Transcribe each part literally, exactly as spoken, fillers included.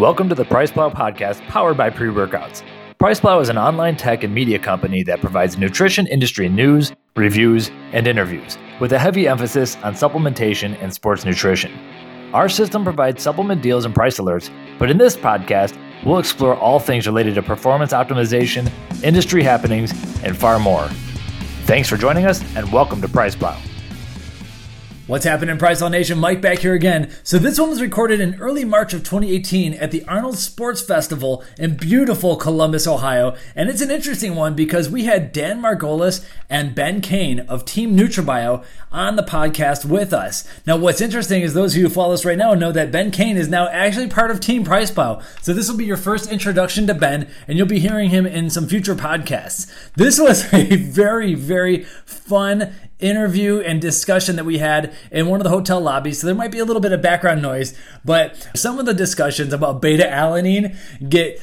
Welcome to the PricePlow podcast powered by Pre Workouts. PricePlow is an online tech and media company that provides nutrition industry news, reviews, and interviews with a heavy emphasis on supplementation and sports nutrition. Our system provides supplement deals and price alerts, but in this podcast, we'll explore all things related to performance optimization, industry happenings, and far more. Thanks for joining us and welcome to PricePlow. What's happening, PricePlow Nation? Mike back here again. So this one was recorded in early March of twenty eighteen at the Arnold Sports Festival in beautiful Columbus, Ohio. And it's an interesting one because we had Dan Margolis and Ben Kane of Team NutraBio on the podcast with us. Now, what's interesting is those of you who follow us right now know that Ben Kane is now actually part of Team PricePlow. So this will be your first introduction to Ben, and you'll be hearing him in some future podcasts. This was a very, very fun interview and discussion that we had in one of the hotel lobbies, so there might be a little bit of background noise, but some of the discussions about beta alanine get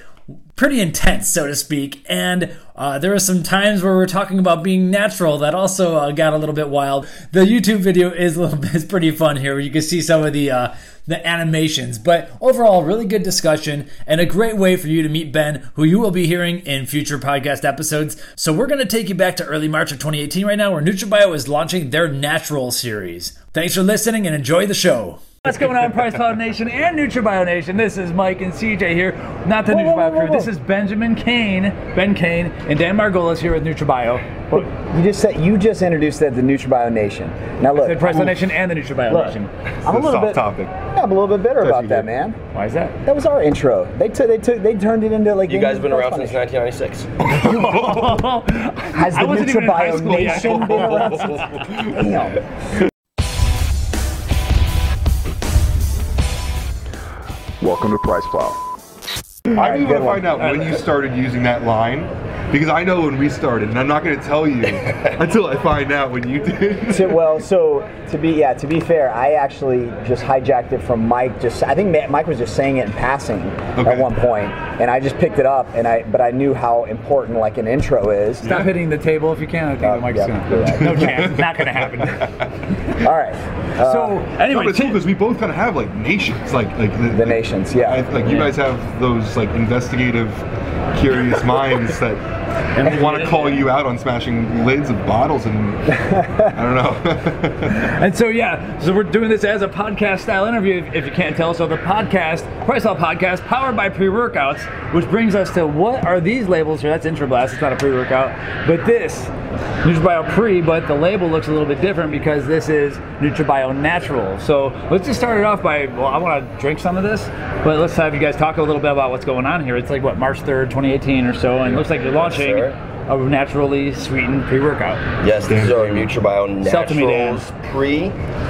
pretty intense, so to speak, and uh, there were some times where we were talking about being natural that also uh, got a little bit wild. The YouTube video is a little bit is pretty fun here, where you can see some of the uh, the animations, but overall, really good discussion and a great way for you to meet Ben, who you will be hearing in future podcast episodes. So we're going to take you back to early March of twenty eighteen right now, where NutraBio is launching their Natural series. Thanks for listening and enjoy the show. What's going on, PricePlow Nation and NutraBio Nation? This is Mike and C J here, not the whoa, NutraBio whoa, whoa, crew. This is Benjamin Kane, Ben Kane, and Dan Margolis here with NutraBio. Well, you just said you just introduced that the NutraBio Nation. Now look, I said PricePlow Nation and the NutraBio look, Nation. I'm a little bit, topic. Yeah, I'm a little bit bitter That's about that, man. Why is that? That was our intro. They took, they took, they turned it into like. You guys have been around since nineteen ninety-six. Has the NutraBio Nation yet. been around since? Damn. Welcome to PricePlow. I'm going to find out when you started using that line, because I know when we started, and I'm not going to tell you until I find out when you did. So, well, so to be yeah, to be fair, I actually just hijacked it from Mike. Just I think Mike was just saying it in passing okay. at one point, and I just picked it up. And I but I knew how important like an intro is. Stop hitting the table if you can. I think uh, that Mike's yeah, going to do that. No chance. It's not going to happen. All right. Uh, so anyway, no, it's cool because we both kind of have like nations, like like the, the nations. Yeah. I, like yeah. you guys have those like investigative, curious minds that. And we want to call you out on smashing lids of bottles and I don't know. And so yeah, so we're doing this as a podcast style interview, if, if you can't tell. So the podcast, PricePlow Podcast, powered by Pre Workouts, which brings us to what are these labels here? That's Intra Blast. It's not a pre workout, but this NutraBio Pre, but the label looks a little bit different because this is NutraBio Natural. So let's just start it off by, well, I want to drink some of this, but let's have you guys talk a little bit about what's going on here. It's like, what, March third, twenty eighteen or so, and it looks like you're launching yes, a naturally sweetened pre-workout. Yes, this is our NutraBio Naturals Pre,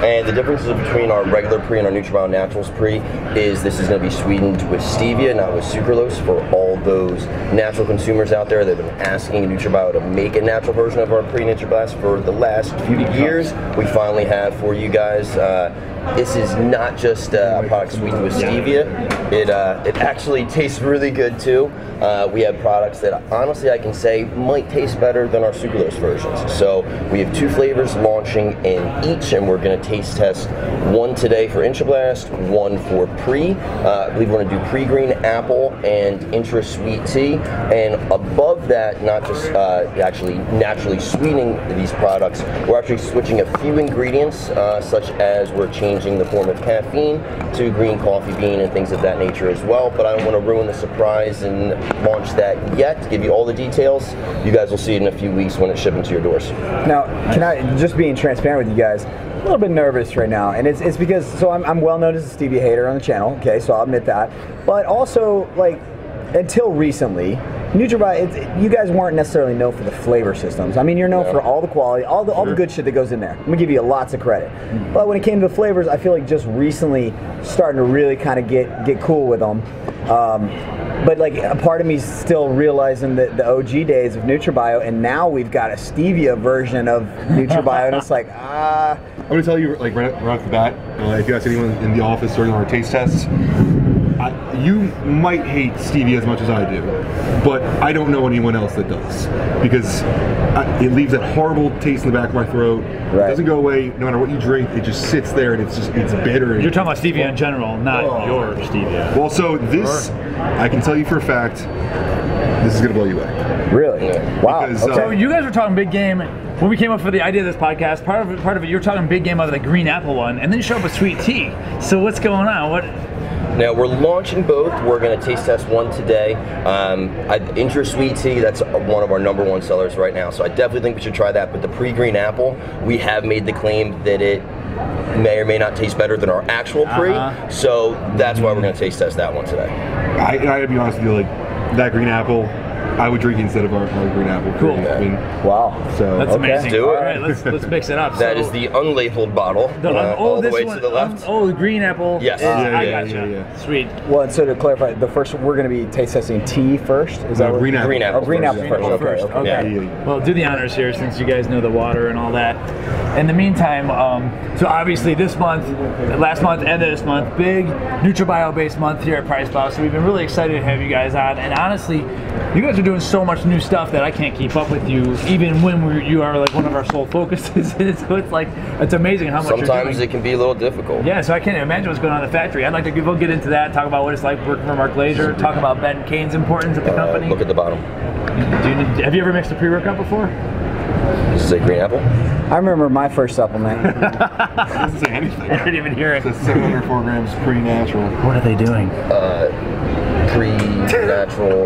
and the differences between our regular Pre and our NutraBio Naturals Pre is this is going to be sweetened with stevia, not with sucralose, for all those natural consumers out there that have been asking NutraBio to make a natural version of our Pre Nature Blast for the last few years. We finally have for you guys. Uh, This is not just uh, a product sweetened with stevia. It uh, it actually tastes really good too. Uh, we have products that honestly I can say might taste better than our sucralose versions. So we have two flavors launching in each, and we're going to taste test one today for Intra Blast, one for Pre. Uh, I believe we're going to do Pre Green Apple and Intra Sweet Tea, and above that, not just uh, actually naturally sweetening these products, we're actually switching a few ingredients, uh, such as we're changing. the form of caffeine to green coffee bean and things of that nature as well, but I don't want to ruin the surprise and launch that yet. Give you all the details. You guys will see it in a few weeks when it's shipping to your doors. Now, can I, just being transparent with you guys, a little bit nervous right now, and it's it's because, so I'm, I'm well known as a stevia hater on the channel, okay, so I'll admit that, but also, like, until recently, NutraBio, you guys weren't necessarily known for the flavor systems. I mean, you're known yeah. for all the quality, all the all sure. the good shit that goes in there. I'm gonna give you lots of credit. Mm-hmm. But when it came to the flavors, I feel like just recently starting to really kind of get get cool with them. Um, but like a part of me is still realizing that the O G days of NutraBio, and now we've got a stevia version of NutraBio, and it's like ah. Uh, I'm gonna tell you like right, right off the bat, uh, if you ask anyone in the office during our taste tests. I, you might hate stevia as much as I do, but I don't know anyone else that does, because I, it leaves that horrible taste in the back of my throat. Right. It doesn't go away no matter what you drink. It just sits there, and it's just it's bitter. You're talking about stevia well, in general, not oh. your stevia. Well, so this, I can tell you for a fact, this is gonna blow you away. Really? Yeah. Wow. Because, okay. uh, so you guys were talking big game. When we came up with the idea of this podcast, part of it, part of it, you were talking big game out of the green apple one, and then you showed up with sweet tea. So what's going on? What? Now we're launching both. We're going to taste test one today. Um, I, Intra Sweet Tea, that's one of our number one sellers right now. So I definitely think we should try that. But the pre-green apple, we have made the claim that it may or may not taste better than our actual pre. Uh-huh. So that's why we're going to taste test that one today. I, I gotta be honest with you, like that green apple, I would drink instead of our, our green apple. Cool. Yeah. I mean, wow. So that's okay. Amazing. Do it. All right, let's, let's mix it up. That so, is the unlabeled bottle. The, uh, oh, all the way one, to the left. Um, oh, the green apple. Yes. Uh, yeah, I yeah, gotcha. Yeah, yeah. Sweet. Well, and so to clarify, the first we're going to be taste testing tea first. Is no, that green apple? Green apple. Oh, green apple first. Apple first. Okay. okay. okay. Yeah. Well, do the honors here since you guys know the water and all that. In the meantime, um, so obviously this month, last month, and this month, big NutraBio-based month here at PricePlow. So we've been really excited to have you guys on. And honestly, you guys are doing so much new stuff that I can't keep up with you, even when we're, you are like one of our sole focuses. So it's like, it's amazing how much Sometimes you're Sometimes it can be a little difficult. Yeah, so I can't imagine what's going on in the factory. I'd like to we'll get into that, talk about what it's like working for Mark Glazier, talk about Ben Kane's importance at the uh, company. Look at the bottom. Do you, have you ever mixed a pre-workout before? This is a green apple. I remember my first supplement. Doesn't say anything. I didn't even hear it. It's seven hundred four grams pre-natural. What are they doing? Uh, pre-natural.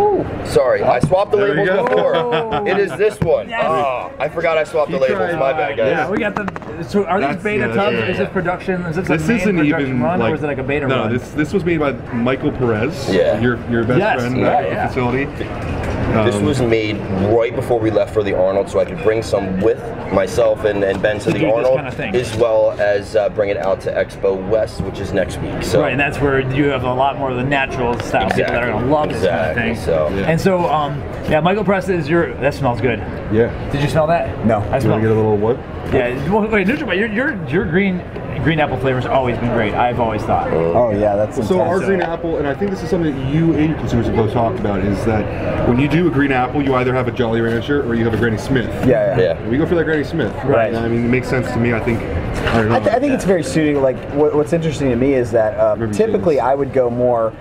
Ooh, sorry, I swapped the there labels before. Oh. It is this one. Yes. Oh, I forgot I swapped the labels. My bad, guys. Yeah, we got the. So are That's, these beta yeah, tubs? Yeah, yeah. Is this production? Is this, this a isn't production even run, like, or is it like a beta no, run? No, this this was made by Michael Perez. Yeah, your your best yes, friend yeah, at the yeah. facility. Um, this was made right before we left for the Arnold, so I could bring some with myself and, and Ben to the Arnold, kind of as well as uh, bring it out to Expo West, which is next week. So. Right, and that's where you have a lot more of the natural style exactly. people that are going to love exactly. this kind of thing. So, yeah. And so, um, yeah, Michael Press is your, that smells good. Yeah. Did you smell that? No. I smelled it. Did I get a little what? Yeah, well, wait, NutraBio, your, your, your green green apple flavor's always been great, I've always thought. Oh yeah, that's intense. So our green apple, and I think this is something that you and your consumers have both talked about, is that when you do a green apple, you either have a Jolly Rancher or you have a Granny Smith. Yeah, yeah. yeah. We go for that Granny Smith. Right. right. I mean, it makes sense to me, I think. I, don't know. I, th I think yeah. it's very suiting. Like, what, what's interesting to me is that um, typically I would go more,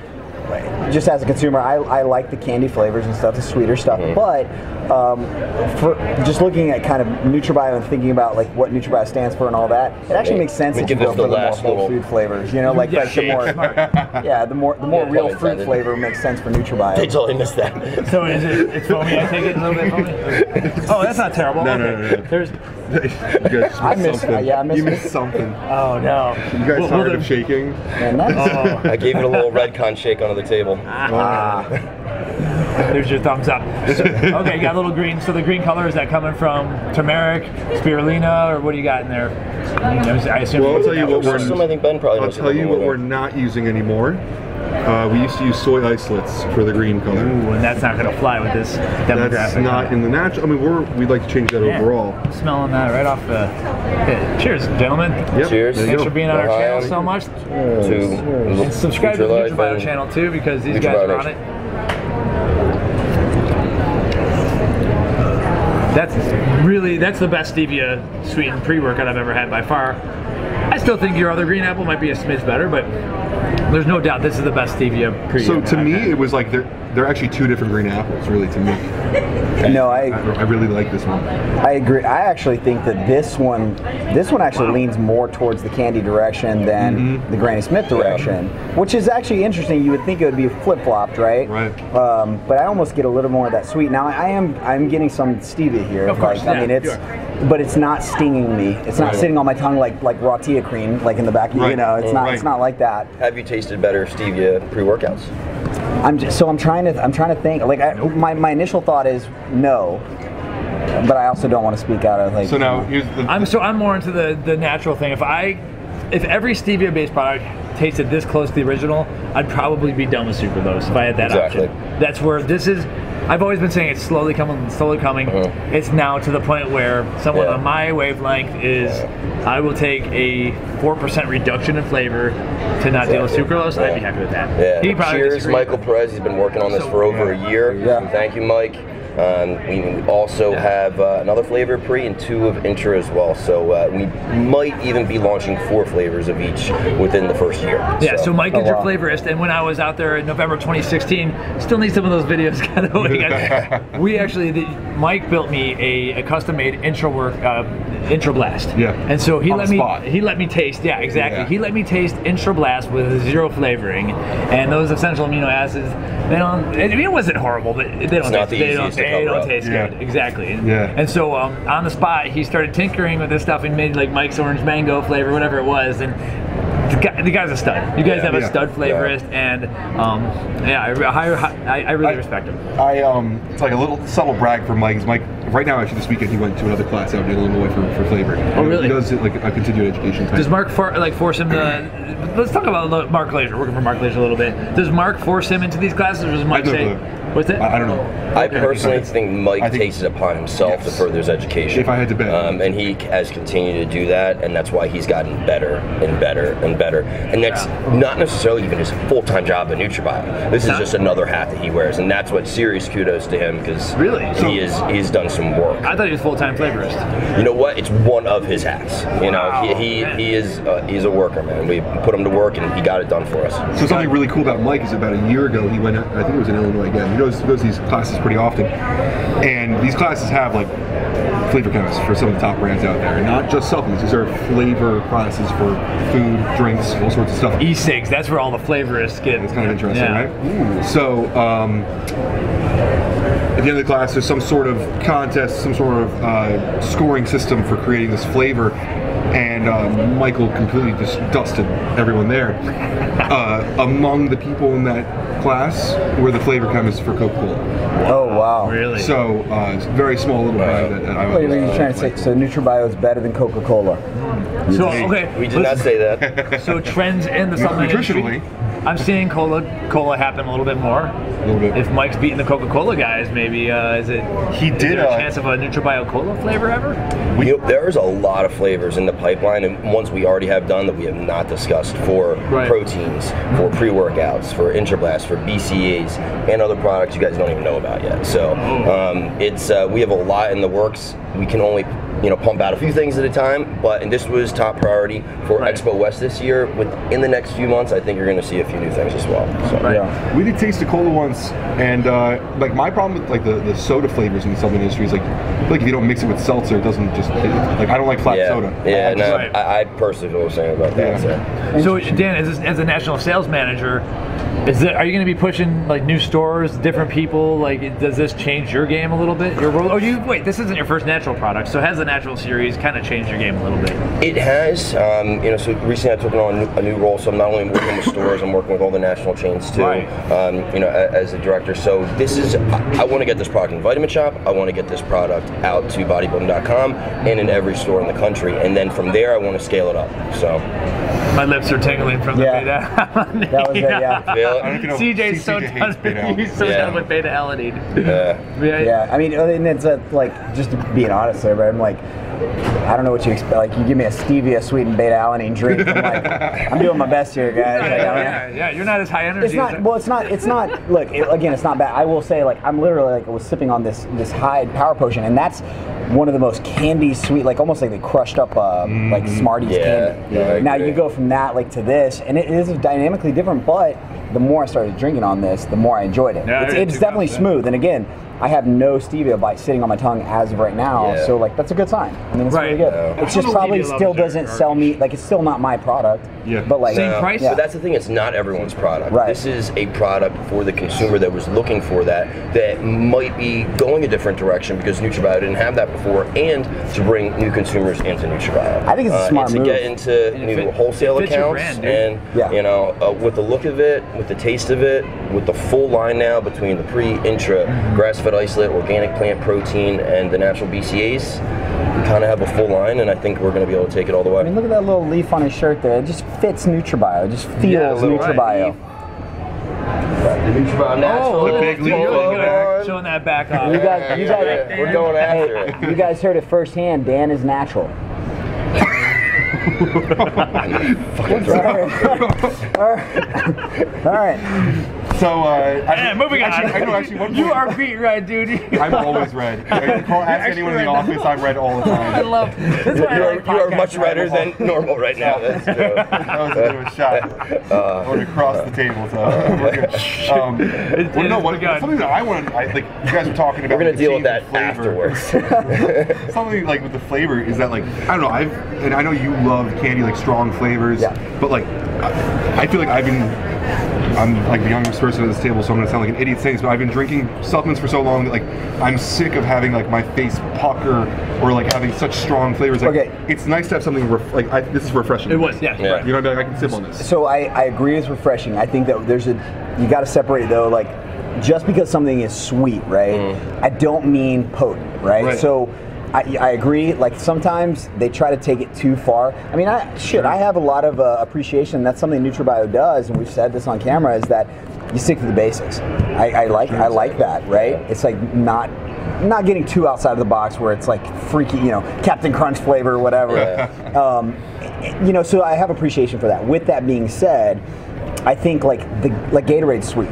just as a consumer, I, I like the candy flavors and stuff, the sweeter stuff, mm-hmm. but um, for just looking at kind of NutraBio and thinking about like what NutraBio stands for and all that, it actually makes sense to go for the more whole food flavors, you know, like, yeah, like the more, yeah, the more the more yeah, real fruit excited. Flavor makes sense for NutraBio. They totally missed that. So is it, it's foamy, I take it a little bit foamy? Oh, that's not terrible. No, no, no, no. There's, I missed uh, yeah, I missed You missed something. Oh, no. You guys well, tired well, of shaking? Man, that's oh. I gave it a little red con shake on the table. Ah. There's your thumbs up. So, okay, got a little green. So the green color, is that coming from turmeric, spirulina, or what do you got in there? I assume well, I'll tell you what we're. I think Ben probably I'll tell you what we're not using anymore. Uh, we used to use soy isolates for the green color. Ooh, and that's not going to fly with this demographic. That's not in the natural. I mean, we're, we'd like to change that yeah. overall. Smelling that right off the pit. Cheers, gentlemen. Yep. Cheers. Thanks for being on our Hi. channel so much. Cheers. Cheers. Cheers. And subscribe Future to the NutraBio channel too, because these guys are on it. That's really, that's the best stevia sweetened pre-workout I've ever had by far. I still think your other green apple might be a smidge better, but there's no doubt this is the best stevia pre. So to me, it was like they're they're actually two different green apples, really, to me. No, I, I I really like this one. I agree. I actually think that this one this one actually wow. leans more towards the candy direction than mm-hmm. the Granny Smith direction, yeah. which is actually interesting. You would think it would be flip-flopped, right? Right. Um, but I almost get a little more of that sweet. Now I am I'm getting some stevia here. Of course, like, yeah, I mean it's. Sure. But it's not stinging me. It's not right. sitting on my tongue like like raw tea cream, like in the back. Of, right. You know, it's oh, not. Right. It's not like that. Have you tasted better stevia pre-workouts? I'm just, so I'm trying to. I'm trying to think. Like I, my my initial thought is no, but I also don't want to speak out of like. So now here's the. I'm so I'm more into the the natural thing. If I, if every stevia-based product tasted this close to the original, I'd probably be done with sucralose if I had that exactly. option. That's where this is. I've always been saying it's slowly coming and slowly coming. Uh-huh. It's now to the point where someone yeah. on my wavelength is, yeah. I will take a four percent reduction in flavor to not exactly. deal with sucralose. Yeah. I'd be happy with that. Yeah. He probably Cheers, disagreed. Michael Perez. He's been working on this so, for over yeah. a year. Yeah. Thank you, Mike. Um, we also have uh, another flavor pre and two of intra as well, so uh, we might even be launching four flavors of each within the first year. Yeah, so, so Mike is your flavorist, and when I was out there in November twenty sixteen, still need some of those videos. we actually, the, Mike built me a, a custom-made intra work, uh, intra blast. Yeah. And so he On let me spot. he let me taste. Yeah, exactly. Yeah. He let me taste intra blast with zero flavoring, and those essential amino acids. They don't. I mean, it wasn't horrible, but they don't. It's not the they easiest. Don't, They don't taste yeah. good, exactly. Yeah. And so um, on the spot, he started tinkering with this stuff and made like Mike's orange mango flavor, whatever it was. And the, guy, the guy's a stud. You guys yeah, have yeah. a stud flavorist, yeah. and um, yeah, I, I, I really I, respect him. I um, it's like a little subtle brag for Mike. Mike, right now actually this weekend he went to another class out in Illinois for, for flavor. Oh really? He does it like a continued education type. Does Mark for, like force him to? Let's talk about Mark Glazier. Working for Mark Glazier a little bit. Does Mark force him into these classes, or does Mike say? Know. What's that? I, I don't know. I okay. personally think Mike think, takes it upon himself yes. to further his education. If I had to bet. Um, and he has continued to do that, and that's why he's gotten better and better and better. And that's yeah. not necessarily even his full-time job at NutraBio. This not, is just another hat that he wears, and that's what serious kudos to him, because really? he so, is he's done some work. I thought he was full-time flavorist. You know what? It's one of his hats. You know, wow, he, he, he is uh, he's a worker, man. We put him to work, and he got it done for us. So something really cool about Mike is about a year ago, he went, I think it was in Illinois again, you know, Goes, goes to these classes pretty often, and these classes have like flavor chemists for some of the top brands out there. Not just supplements; these are flavor classes for food, drinks, all sorts of stuff. E-cigs, that's where all the flavorists get. It's kind of interesting, yeah. right? Ooh. So um, at the end of the class, there's some sort of contest, some sort of uh, scoring system for creating this flavor. And uh, Michael completely just dusted everyone there. Uh, among the people in that class were the flavor chemists for Coca-Cola. Oh wow! Really? So uh, it's a very small little guy that, that I was. Wait, what are you trying to say? So NutraBio is better than Coca-Cola? So okay, we did not say that. So trends in the supplement industry. I'm seeing cola, cola happen a little bit more. A little bit. If Mike's beating the Coca-Cola guys, maybe uh, is it? He did. Is there a uh, chance of a NutraBio cola flavor ever? We, you know, there's a lot of flavors in the pipeline, and ones we already have done that we have not discussed for right. proteins, for pre-workouts, for intrablast, for B C A As, and other products you guys don't even know about yet. So um, it's uh, we have a lot in the works. We can only. You know, pump out a few things at a time, but and this was top priority for right. Expo West this year. Within the next few months, I think you're going to see a few new things as well. So, right. yeah. We did taste the cola once, and uh, like my problem with like the, the soda flavors in the supplement industry is like, I feel like if you don't mix it with seltzer, it doesn't just it, like I don't like flat yeah. soda. Yeah, I, I, no, right. I, I personally was saying about that. Yeah. So. so Dan, as, as a national sales manager, is there, are you going to be pushing like new stores, different people? Like, does this change your game a little bit? Your role? Oh, you wait. This isn't your first natural product, so has the natural series kind of changed your game a little bit? It has. Um, you know, so recently I took on a new role, so I'm not only working with stores, I'm working with all the national chains too. Right. Um, you know, as a director. So this is. I, I want to get this product in Vitamin Shop. I want to get this product out to bodybuilding dot com and in every store in the country. And then from there, I want to scale it up. So. My lips are tingling from the yeah. beta. That was it, yeah. yeah. C J's so done yeah. with beta alanine. Yeah. yeah, yeah. I mean, and it's a, like just being honest there, but I'm like, I don't know what you expect. Like, you give me a stevia sweetened beta alanine drink. I'm like, I'm doing my best here, guys. Like, yeah, yeah, yeah, you're not as high energy. It's not. As well, it's not. It's not. Look, it, again, it's not bad. I will say, like, I'm literally like I was sipping on this this Hyde Power Potion, and that's one of the most candy sweet, like almost like they crushed up uh, mm, like Smarties yeah, candy. Yeah, now you go from that like to this, and it is dynamically different, but the more I started drinking on this, the more I enjoyed it. Yeah, it's it's definitely smooth, and again, I have no stevia bite sitting on my tongue as of right now, yeah. so like that's a good sign. I mean, it's right. really good. Yeah. It's just probably still doesn't sell me, like it's still not my product. Yeah. But like same price. Yeah. But that's the thing, it's not everyone's product. Right. This is a product for the consumer that was looking for that, that might be going a different direction because NutraBio didn't have that before, and to bring new consumers into NutraBio. I think it's a smart uh, move. To get into and new fit, wholesale accounts brand, and yeah. you know, uh, with the look of it, with the taste of it, with the full line now between the pre, intra, mm-hmm. grass fed isolate, organic plant protein, and the natural B C As, we kind of have a full line, and I think we're going to be able to take it all the way. I mean, look at that little leaf on his shirt there. It just fits NutraBio. It just feels yeah, NutraBio. Right. The NutraBio Natural. Oh, the big leaf. Showing that back off. You guys, you guys, yeah, we're going after it. You guys heard it firsthand. Dan is natural. I'm sorry. All right. All right. So, uh, I yeah, moving actually, on. I know, actually, one you are beat red, dude. I'm always red. Ask anyone in the office, I'm red all the time. I love this. You are, you are much redder than normal right now. That's true. That was a bit of a shot. Uh, I went across uh, the table. So, uh, um, it, well, no, one, something that I want to, like, you guys are talking about. We're going to deal with that afterwards. Something like with the flavor is that, like, I don't know, I've, and I know you love candy, like strong flavors, yeah. but, like, I, I feel like I've been. I'm like the youngest person at this table, so I'm gonna sound like an idiot saying this, but I've been drinking supplements for so long that, like, I'm sick of having, like, my face pucker or, like, having such strong flavors. Like, okay, it's nice to have something ref like I, this is refreshing. It was, yeah, yeah. You know, I can sip on this. So I, I agree with refreshing. I think that there's a you got to separate though, like, just because something is sweet, right? Mm. I don't mean potent, right? right. So. I, I agree, like, sometimes they try to take it too far. I mean, I shit, I have a lot of uh, appreciation. That's something NutraBio does, and we've said this on camera, is that you stick to the basics. I, I like I like that, right? It's like not not getting too outside of the box where it's like freaky, you know, Captain Crunch flavor or whatever. Yeah. Um, you know, so I have appreciation for that. With that being said, I think, like, the like Gatorade's sweet.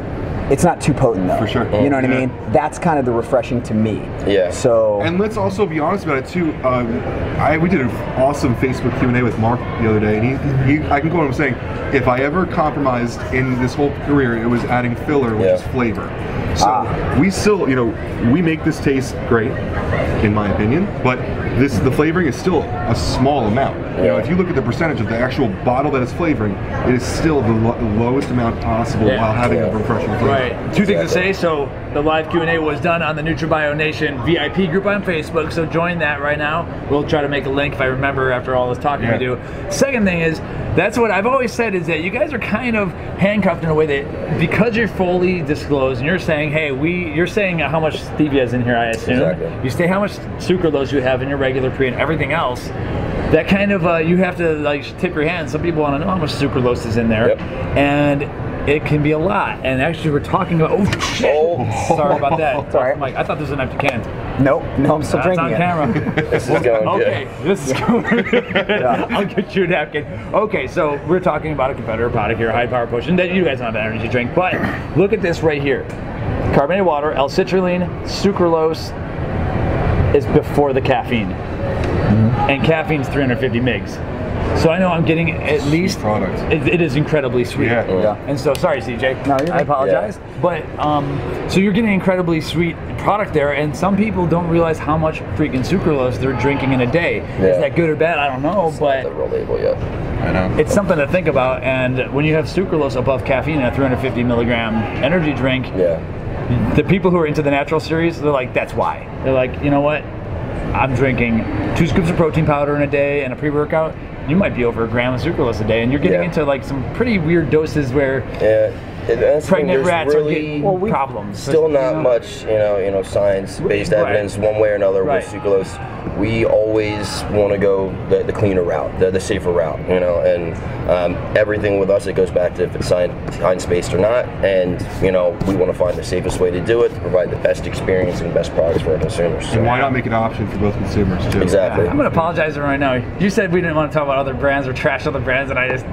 It's not too potent though. For sure. You know what yeah. I mean? That's kind of the refreshing to me. Yeah. So. And let's also be honest about it too. Um, I we did an awesome Facebook Q and A with Mark the other day, and he, he I can go on him saying, if I ever compromised in this whole career, it was adding filler, which yeah. is flavor. So ah. we still, you know, we make this taste great, in my opinion, but this the flavoring is still a small amount. Yeah. You know, if you look at the percentage of the actual bottle that is flavoring, it is still the lo lowest amount possible yeah. while having yeah. a refreshing flavor. Right. Two exactly. things to say. So the live Q and A was done on the NutraBio Nation V I P group on Facebook. So join that right now. We'll try to make a link if I remember after all this talking yeah. we do. Second thing is, that's what I've always said is that you guys are kind of handcuffed in a way that because you're fully disclosed and you're saying, hey, we you're saying how much stevia is in here, I assume. Exactly. You say how much sucralose you have in your regular pre and everything else. That kind of, uh, you have to, like, tip your hand. Some people want to know how much sucralose is in there. Yep. And it can be a lot. And actually, we're talking about, oh shit. Oh. Sorry about that. It's all right. Mike, I thought this was an empty can. Nope, no, I'm still That's drinking on it. Camera. This is going okay, good. This is going yeah. I'll get you a napkin. Okay, so we're talking about a competitor product here, high power potion, that you guys don't have an energy drink, but look at this right here. Carbonated water, L-citrulline, sucralose is before the caffeine. Mm-hmm. And caffeine's three hundred fifty milligrams. So I know I'm getting at sweet least, products. It, it is incredibly sweet. Yeah. Yeah. And so, sorry C J, no, you're I apologize. Yeah. But, um, so you're getting an incredibly sweet product there, and some people don't realize how much freaking sucralose they're drinking in a day. Yeah. Is that good or bad? I don't know, it's but not the real label yet. I know. It's something to think about, and when you have sucralose above caffeine in a three hundred fifty milligram energy drink, yeah. the people who are into the natural series, they're like, that's why. They're like, you know what? I'm drinking two scoops of protein powder in a day and a pre-workout. You might be over a gram of sucralose a day, and you're getting yeah. into, like, some pretty weird doses where yeah. pregnant rats really are getting well, we, problems. Still but, not you know, much, you know, you know, science-based right. evidence one way or another right. with sucralose. We always want to go the, the cleaner route, the, the safer route, you know. And um, everything with us, it goes back to if it's science, science-based or not. And you know, we want to find the safest way to do it to provide the best experience and best products for our consumers. So. And why not make an option for both consumers too? Exactly. I'm going to apologize right now. You said we didn't want to talk about other brands or trash other brands, and I just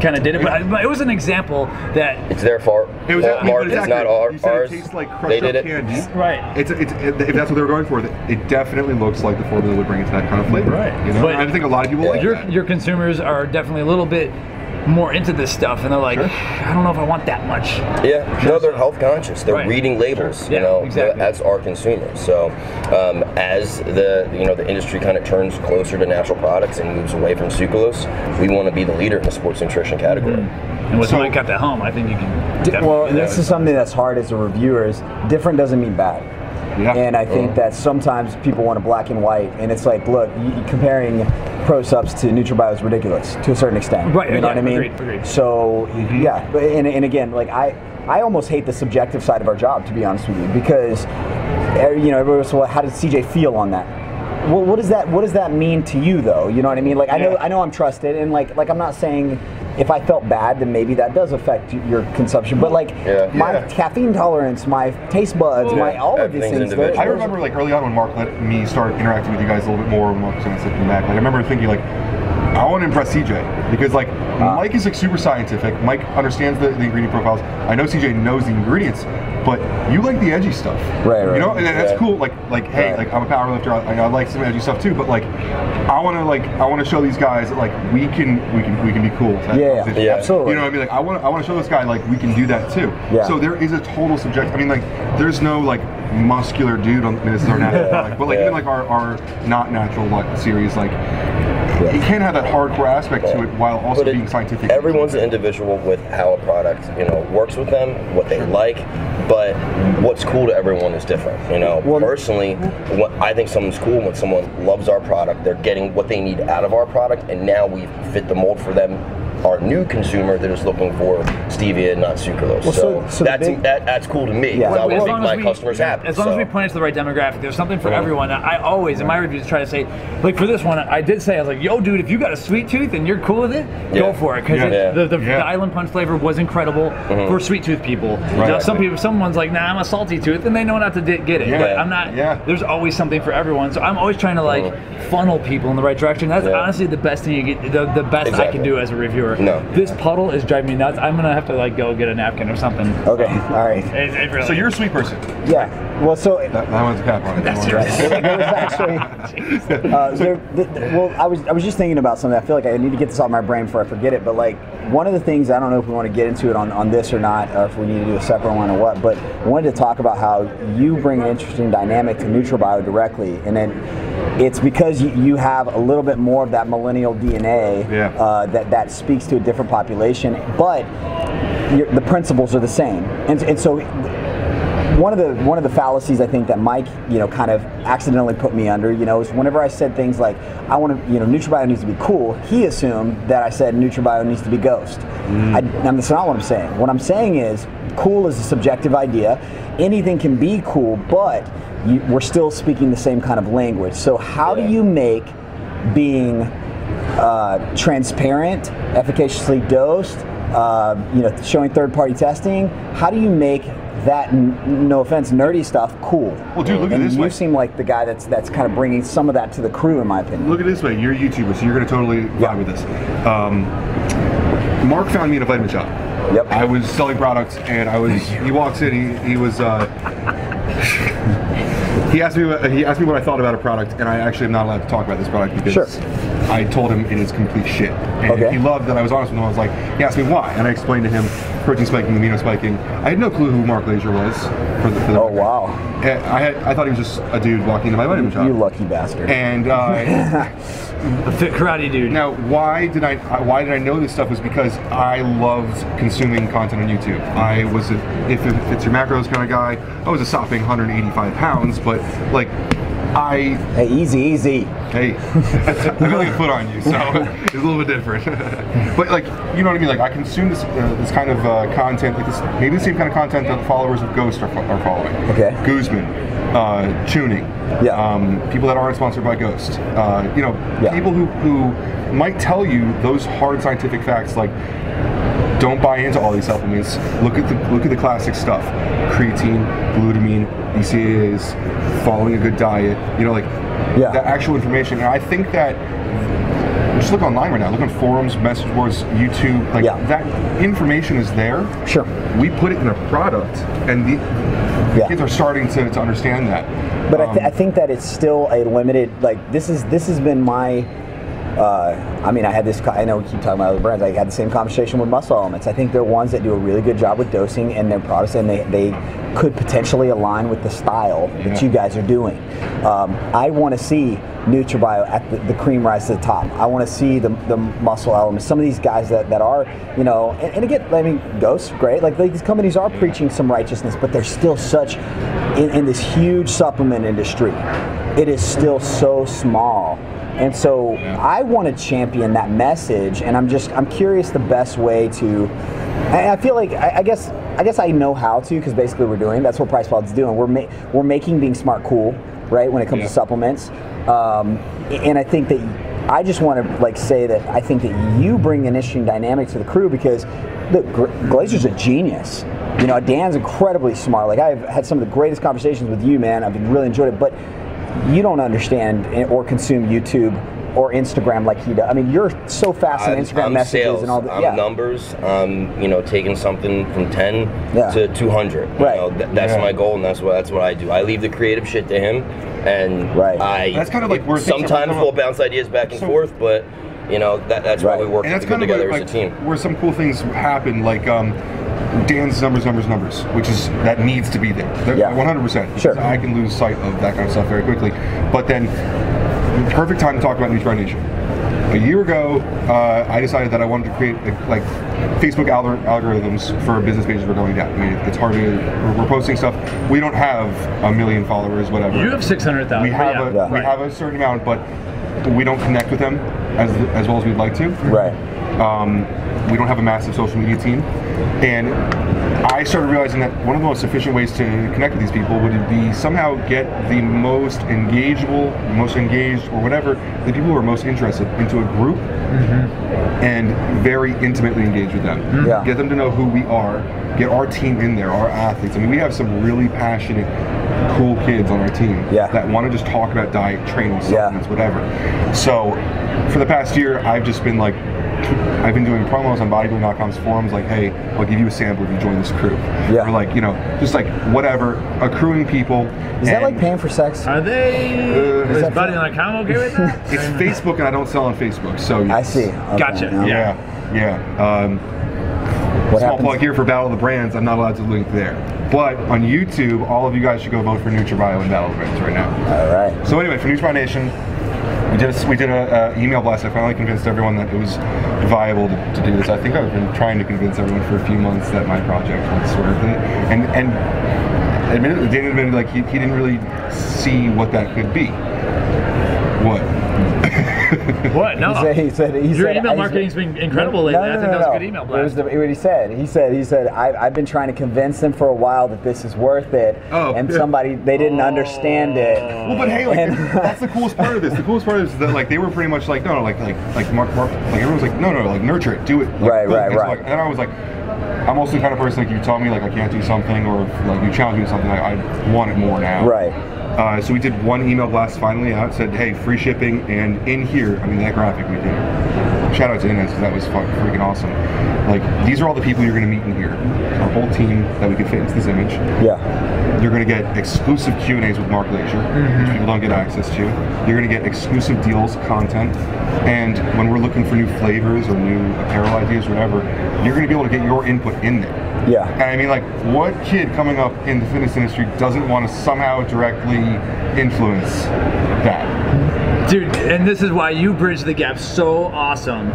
kind of did it. But, I, but it was an example that it's their fault. It was yeah, Mark, exactly. It's not our, you said ours. It tastes like crushed up candy. Right. It's, it's it, if that's what they were going for, it definitely looks like the formula would bring it to that kind of flavor. Right. You know? But I think a lot of people yeah. like your that. Your consumers are definitely a little bit more into this stuff, and they're like, sure. I don't know if I want that much. Yeah, no, they're health conscious. They're right. reading labels, sure. yeah, you know, exactly. as our consumers. So, um, as the you know the industry kind of turns closer to natural products and moves away from sucralose, we want to be the leader in the sports nutrition category. Mm-hmm. And with so, Mike kept at home, I think you can. D well, and this is something that's hard as a reviewer. Is different doesn't mean bad. Yeah. And I think mm. that sometimes people want a black and white, and it's like, look, comparing Pro Subs to NutraBio is ridiculous to a certain extent. Right. You know yeah, what I mean? Agreed, agreed. So mm-hmm. yeah, and, and again, like I, I almost hate the subjective side of our job, to be honest with you, because you know everybody was, well, how did C J feel on that? Well, what does that what does that mean to you though? You know what I mean? Like I yeah. know I know I'm trusted, and like like I'm not saying if I felt bad, then maybe that does affect your consumption. But like yeah. my yeah. caffeine tolerance, my taste buds, yeah. my all that of these things. I remember like early on when Mark let me start interacting with you guys a little bit more when Mark was looking back. Like I remember thinking like, I want to impress C J because like uh, Mike is like super scientific. Mike understands the, the ingredient profiles. I know C J knows the ingredients, but you like the edgy stuff, right? Right. You know, and that's yeah. cool. Like, like hey, right. like I'm a power lifter. I, I like some edgy stuff too. But like, I want to like I want to show these guys that like we can we can we can be cool. Yeah, yeah, yeah, absolutely. You know what I mean? Like I want I want to show this guy like we can do that too. Yeah. So there is a total subject. I mean, like there's no like muscular dude on I mean, this is our natural, yeah. like, but like yeah. even like our our not natural like series like. Yeah. You can't have that hardcore aspect yeah. to it while also it, being scientific. Everyone's an individual with how a product, you know, works with them, what they sure. like, but what's cool to everyone is different. You know, well, personally, what I think something's cool when someone loves our product, they're getting what they need out of our product, and now we fit the mold for them. Our new consumer that is looking for stevia and not sucralose. Well, so, so, so that's, big, that, that's cool to me. Yeah. I want to make my we, customers happy. As long so. as we point it to the right demographic, there's something for yeah. everyone. I always, in my reviews, try to say, like for this one, I did say, I was like, yo dude, if you got a sweet tooth and you're cool with it, yeah. go for it. Because yeah. yeah. the, the, yeah. the Island Punch flavor was incredible mm-hmm. for sweet tooth people. Right. Now, some people, someone's like, nah, I'm a salty tooth, and they know not to d get it. Yeah. But I'm not, yeah. there's always something for everyone. So I'm always trying to like mm-hmm. funnel people in the right direction. That's yeah. honestly the best thing you get, the, the best exactly. I can do as a reviewer. No. This puddle is driving me nuts. I'm gonna have to like go get a napkin or something. Okay. All right. It, it really so you're a sweet person. Yeah. Well, so that, that one's a cap on it. That's right. There was actually. Uh, there, the, the, well, I was I was just thinking about something. I feel like I need to get this out of my brain before I forget it. But like one of the things, I don't know if we want to get into it on on this or not, or if we need to do a separate one or what. But I wanted to talk about how you bring an interesting dynamic to NutraBio directly, and then it's because you, you have a little bit more of that millennial D N A yeah. uh, that that speaks to a different population, but you're, the principles are the same, and, and so one of the one of the fallacies I think that Mike, you know, kind of accidentally put me under, you know, is whenever I said things like I want to, you know, NutraBio needs to be cool, he assumed that I said NutraBio needs to be ghost. Mm. I, and that's not what I'm saying. What I'm saying is, cool is a subjective idea. Anything can be cool, but you, we're still speaking the same kind of language. So how yeah. do you make being Uh, transparent, efficaciously dosed, uh, you know, showing third-party testing? How do you make that, n no offense, nerdy stuff cool? Well, dude, look and at this you way. You seem like the guy that's that's kind of bringing some of that to the crew, in my opinion. Look at this way. You're a YouTuber, so you're going to totally vibe with this. Um, Mark found me in a vitamin shop. Yep. I was selling products, and I was. He walks in. He, he was. Uh, He asked me. What, he asked me what I thought about a product, and I actually am not allowed to talk about this product because sure. I told him it is complete shit. And okay. he loved that I was honest with him. I was like, he asked me why, and I explained to him protein spiking, amino spiking. I had no clue who Mark Glazier was. For the, for the oh record. Wow! And I had. I thought he was just a dude walking into my vitamin shop. You lucky bastard. And uh, a fit karate dude. Now, why did I? Why did I know this stuff? Was because I loved consuming content on YouTube. I was, a, if it's your macros kind of guy, I was a sopping one hundred eighty-five pounds, but. Like, I... Hey, easy, easy. Hey, I feel like a foot on you, so it's a little bit different. But like, you know what I mean? Like, I consume this uh, this kind of uh, content, like this, maybe the same kind of content that the followers of Ghost are, fo are following. Okay. Guzman, uh, tuning. Yeah. Um, people that aren't sponsored by Ghost. Uh, you know, yeah. people who, who might tell you those hard scientific facts, like, don't buy into all these supplements. Look at the look at the classic stuff: creatine, glutamine, B C A As, following a good diet. You know, like yeah. the actual information. And I think that just look online right now. Look on forums, message boards, YouTube. Like yeah. that information is there. Sure. We put it in a product, and the, the yeah. kids are starting to, to understand that. But um, I, th I think that it's still a limited. Like this is this has been my. Uh, I mean, I had this, I know we keep talking about other brands, I had the same conversation with Muscle Elements. I think they're ones that do a really good job with dosing and their products, and they, they could potentially align with the style yeah. that you guys are doing. Um, I want to see NutraBio at the, the cream rise to the top. I want to see the, the Muscle Elements. Some of these guys that, that are, you know, and, and again, I mean, Ghost, great. Like, like these companies are preaching some righteousness, but they're still such, in, in this huge supplement industry, it is still so small. And so yeah. I want to champion that message, and I'm just I'm curious the best way to. I feel like I, I guess I guess I know how to, because basically we're doing that's what PricePlow's doing. We're ma we're making being smart cool, right? When it comes yeah. to supplements, Um, and I think that I just want to like say that I think that you bring an interesting dynamic to the crew, because look, Glazer's a genius. You know, Dan's incredibly smart. Like, I've had some of the greatest conversations with you, man. I've really enjoyed it, but you don't understand or consume YouTube or Instagram like he does. I mean, you're so fast on Instagram I'm messages sales. and all that. I'm yeah. numbers. I'm, you know, taking something from ten yeah. to two hundred. Right. You know, th that's yeah. my goal, and that's what that's what I do. I leave the creative shit to him, and right. I that's kind of like where sometimes we'll bounce ideas back and so, forth, but you know that, that's right. why we work and that's to kind of together like, as a team. Where some cool things happen, like. Um, Dan's numbers, numbers, numbers, which is, that needs to be there. They're yeah. one hundred percent. Sure. I can lose sight of that kind of stuff very quickly. But then, perfect time to talk about NutraBio Nation. A year ago, uh, I decided that I wanted to create, like, Facebook algor algorithms for business pages we're going down. I mean, it's hard to, we're posting stuff. We don't have a million followers, whatever. You have six hundred thousand. We, have, yeah. a, yeah. we right. have a certain amount, but we don't connect with them as, as well as we'd like to. Right. Um, we don't have a massive social media team, and I started realizing that one of the most efficient ways to connect with these people would be somehow get the most engageable, most engaged, or whatever, the people who are most interested into a group mm-hmm. and very intimately engage with them. Mm-hmm. yeah. Get them to know who we are, get our team in there, our athletes. I mean, we have some really passionate, cool kids on our team yeah. that want to just talk about diet, training, supplements, yeah. whatever. So for the past year, I've just been like, I've been doing promos on bodybuilding dot com's forums, like, hey, I'll give you a sample if you join this crew. Yeah. Or like, you know, just like whatever, accruing people. Is that like paying for sex? Are they, uh, is, is bodybuilding dot com okay with that? It's Facebook, and I don't sell on Facebook, so. Yes. I see. Okay, gotcha. No. Yeah, yeah. Um, what small happens? Plug here for Battle of the Brands, I'm not allowed to link there. But on YouTube, all of you guys should go vote for NutraBio and Battle of the Brands right now. All right. So anyway, for NutraBio Nation, We did, a, we did an email blast. I finally convinced everyone that it was viable to, to do this. I think I've been trying to convince everyone for a few months that my project was sort of thing. And, and admittedly, Dan admitted, like, he, he didn't really see what that could be. What? What? No. He said, he said, he Your said, email marketing's been incredible lately. No, no, no, I think no, no, that was a good email blast. It was the, what he said. He said, he said I've, I've been trying to convince them for a while that this is worth it. Oh, and yeah. somebody, they didn't oh. understand it. Well, but hey, like, and, that's the coolest part of this. The coolest part is that, like, they were pretty much like, no, no, like, like, like, Mark, Mark, like, everyone's like, no, no, like, nurture it, do it. Like, right, right, right. Like, and I was like, I'm also the kind of person, like, you tell me, like, I can't do something, or, like, you challenge me with something, like, I want it more now. Right. Uh, so we did one email blast finally out, said, hey, free shipping, and in here, I mean, that graphic we did, shout out to Inez, because that was fucking freaking awesome. Like, these are all the people you're going to meet in here, our whole team that we could fit into this image. Yeah. You're going to get exclusive Q and A's with Mark Glazier, mm-hmm. which people don't get access to. You're going to get exclusive deals, content, and when we're looking for new flavors or new apparel ideas, whatever, you're going to be able to get your input in there. Yeah. And I mean, like, what kid coming up in the fitness industry doesn't want to somehow directly influence that? Dude, and this is why you bridge the gap so awesome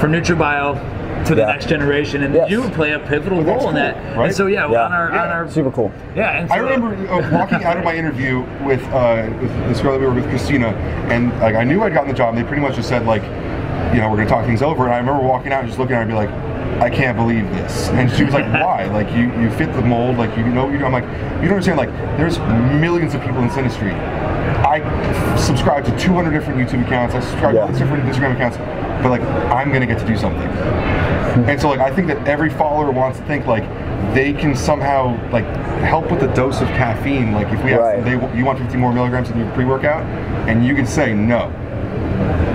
from NutraBio to the yeah. next generation, and yes. you play a pivotal well, role cool, in that. Right? And so yeah, yeah. on our yeah. on our super cool. Yeah, and so I remember uh, walking out of my interview with uh, with this girl that we were with, Christina, and like I knew I'd gotten the job. And they pretty much just said like, you know, we're gonna talk things over. And I remember walking out and just looking at her and be like, I can't believe this. And she was like, why? Like you you fit the mold. Like you know you know. I'm like, you don't understand. Like there's millions of people in this industry. I subscribe to two hundred different YouTube accounts. I subscribe yeah. to different Instagram accounts. But like, I'm gonna get to do something. And so like, I think that every follower wants to think like, they can somehow like help with the dose of caffeine. Like if we right. have, they, you want fifty more milligrams in your pre-workout, and you can say no.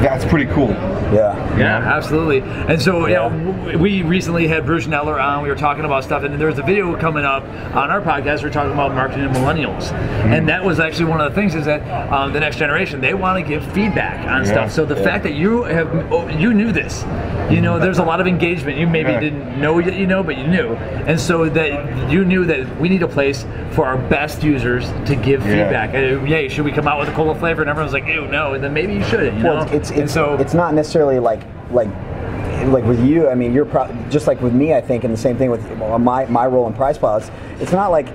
That's pretty cool. Yeah. Yeah, absolutely. And so, yeah. you know, we recently had Bruce Neller on. We were talking about stuff, and then there was a video coming up on our podcast. We we're talking about marketing to millennials, mm-hmm. and that was actually one of the things is that um, the next generation, they want to give feedback on yeah. stuff. So the yeah. fact that you have oh, you knew this, you know, there's a lot of engagement. You maybe yeah. didn't know that you know, but you knew, and so that you knew that we need a place for our best users to give yeah. feedback. Uh, hey, should we come out with a cola flavor? And everyone's like, ew, no. And then maybe you should. You well, know? It's it's, and so, it's not necessarily. Like, like, like with you. I mean, you're pro just like with me. I think, and the same thing with my my role in PricePlow. It's, it's not like,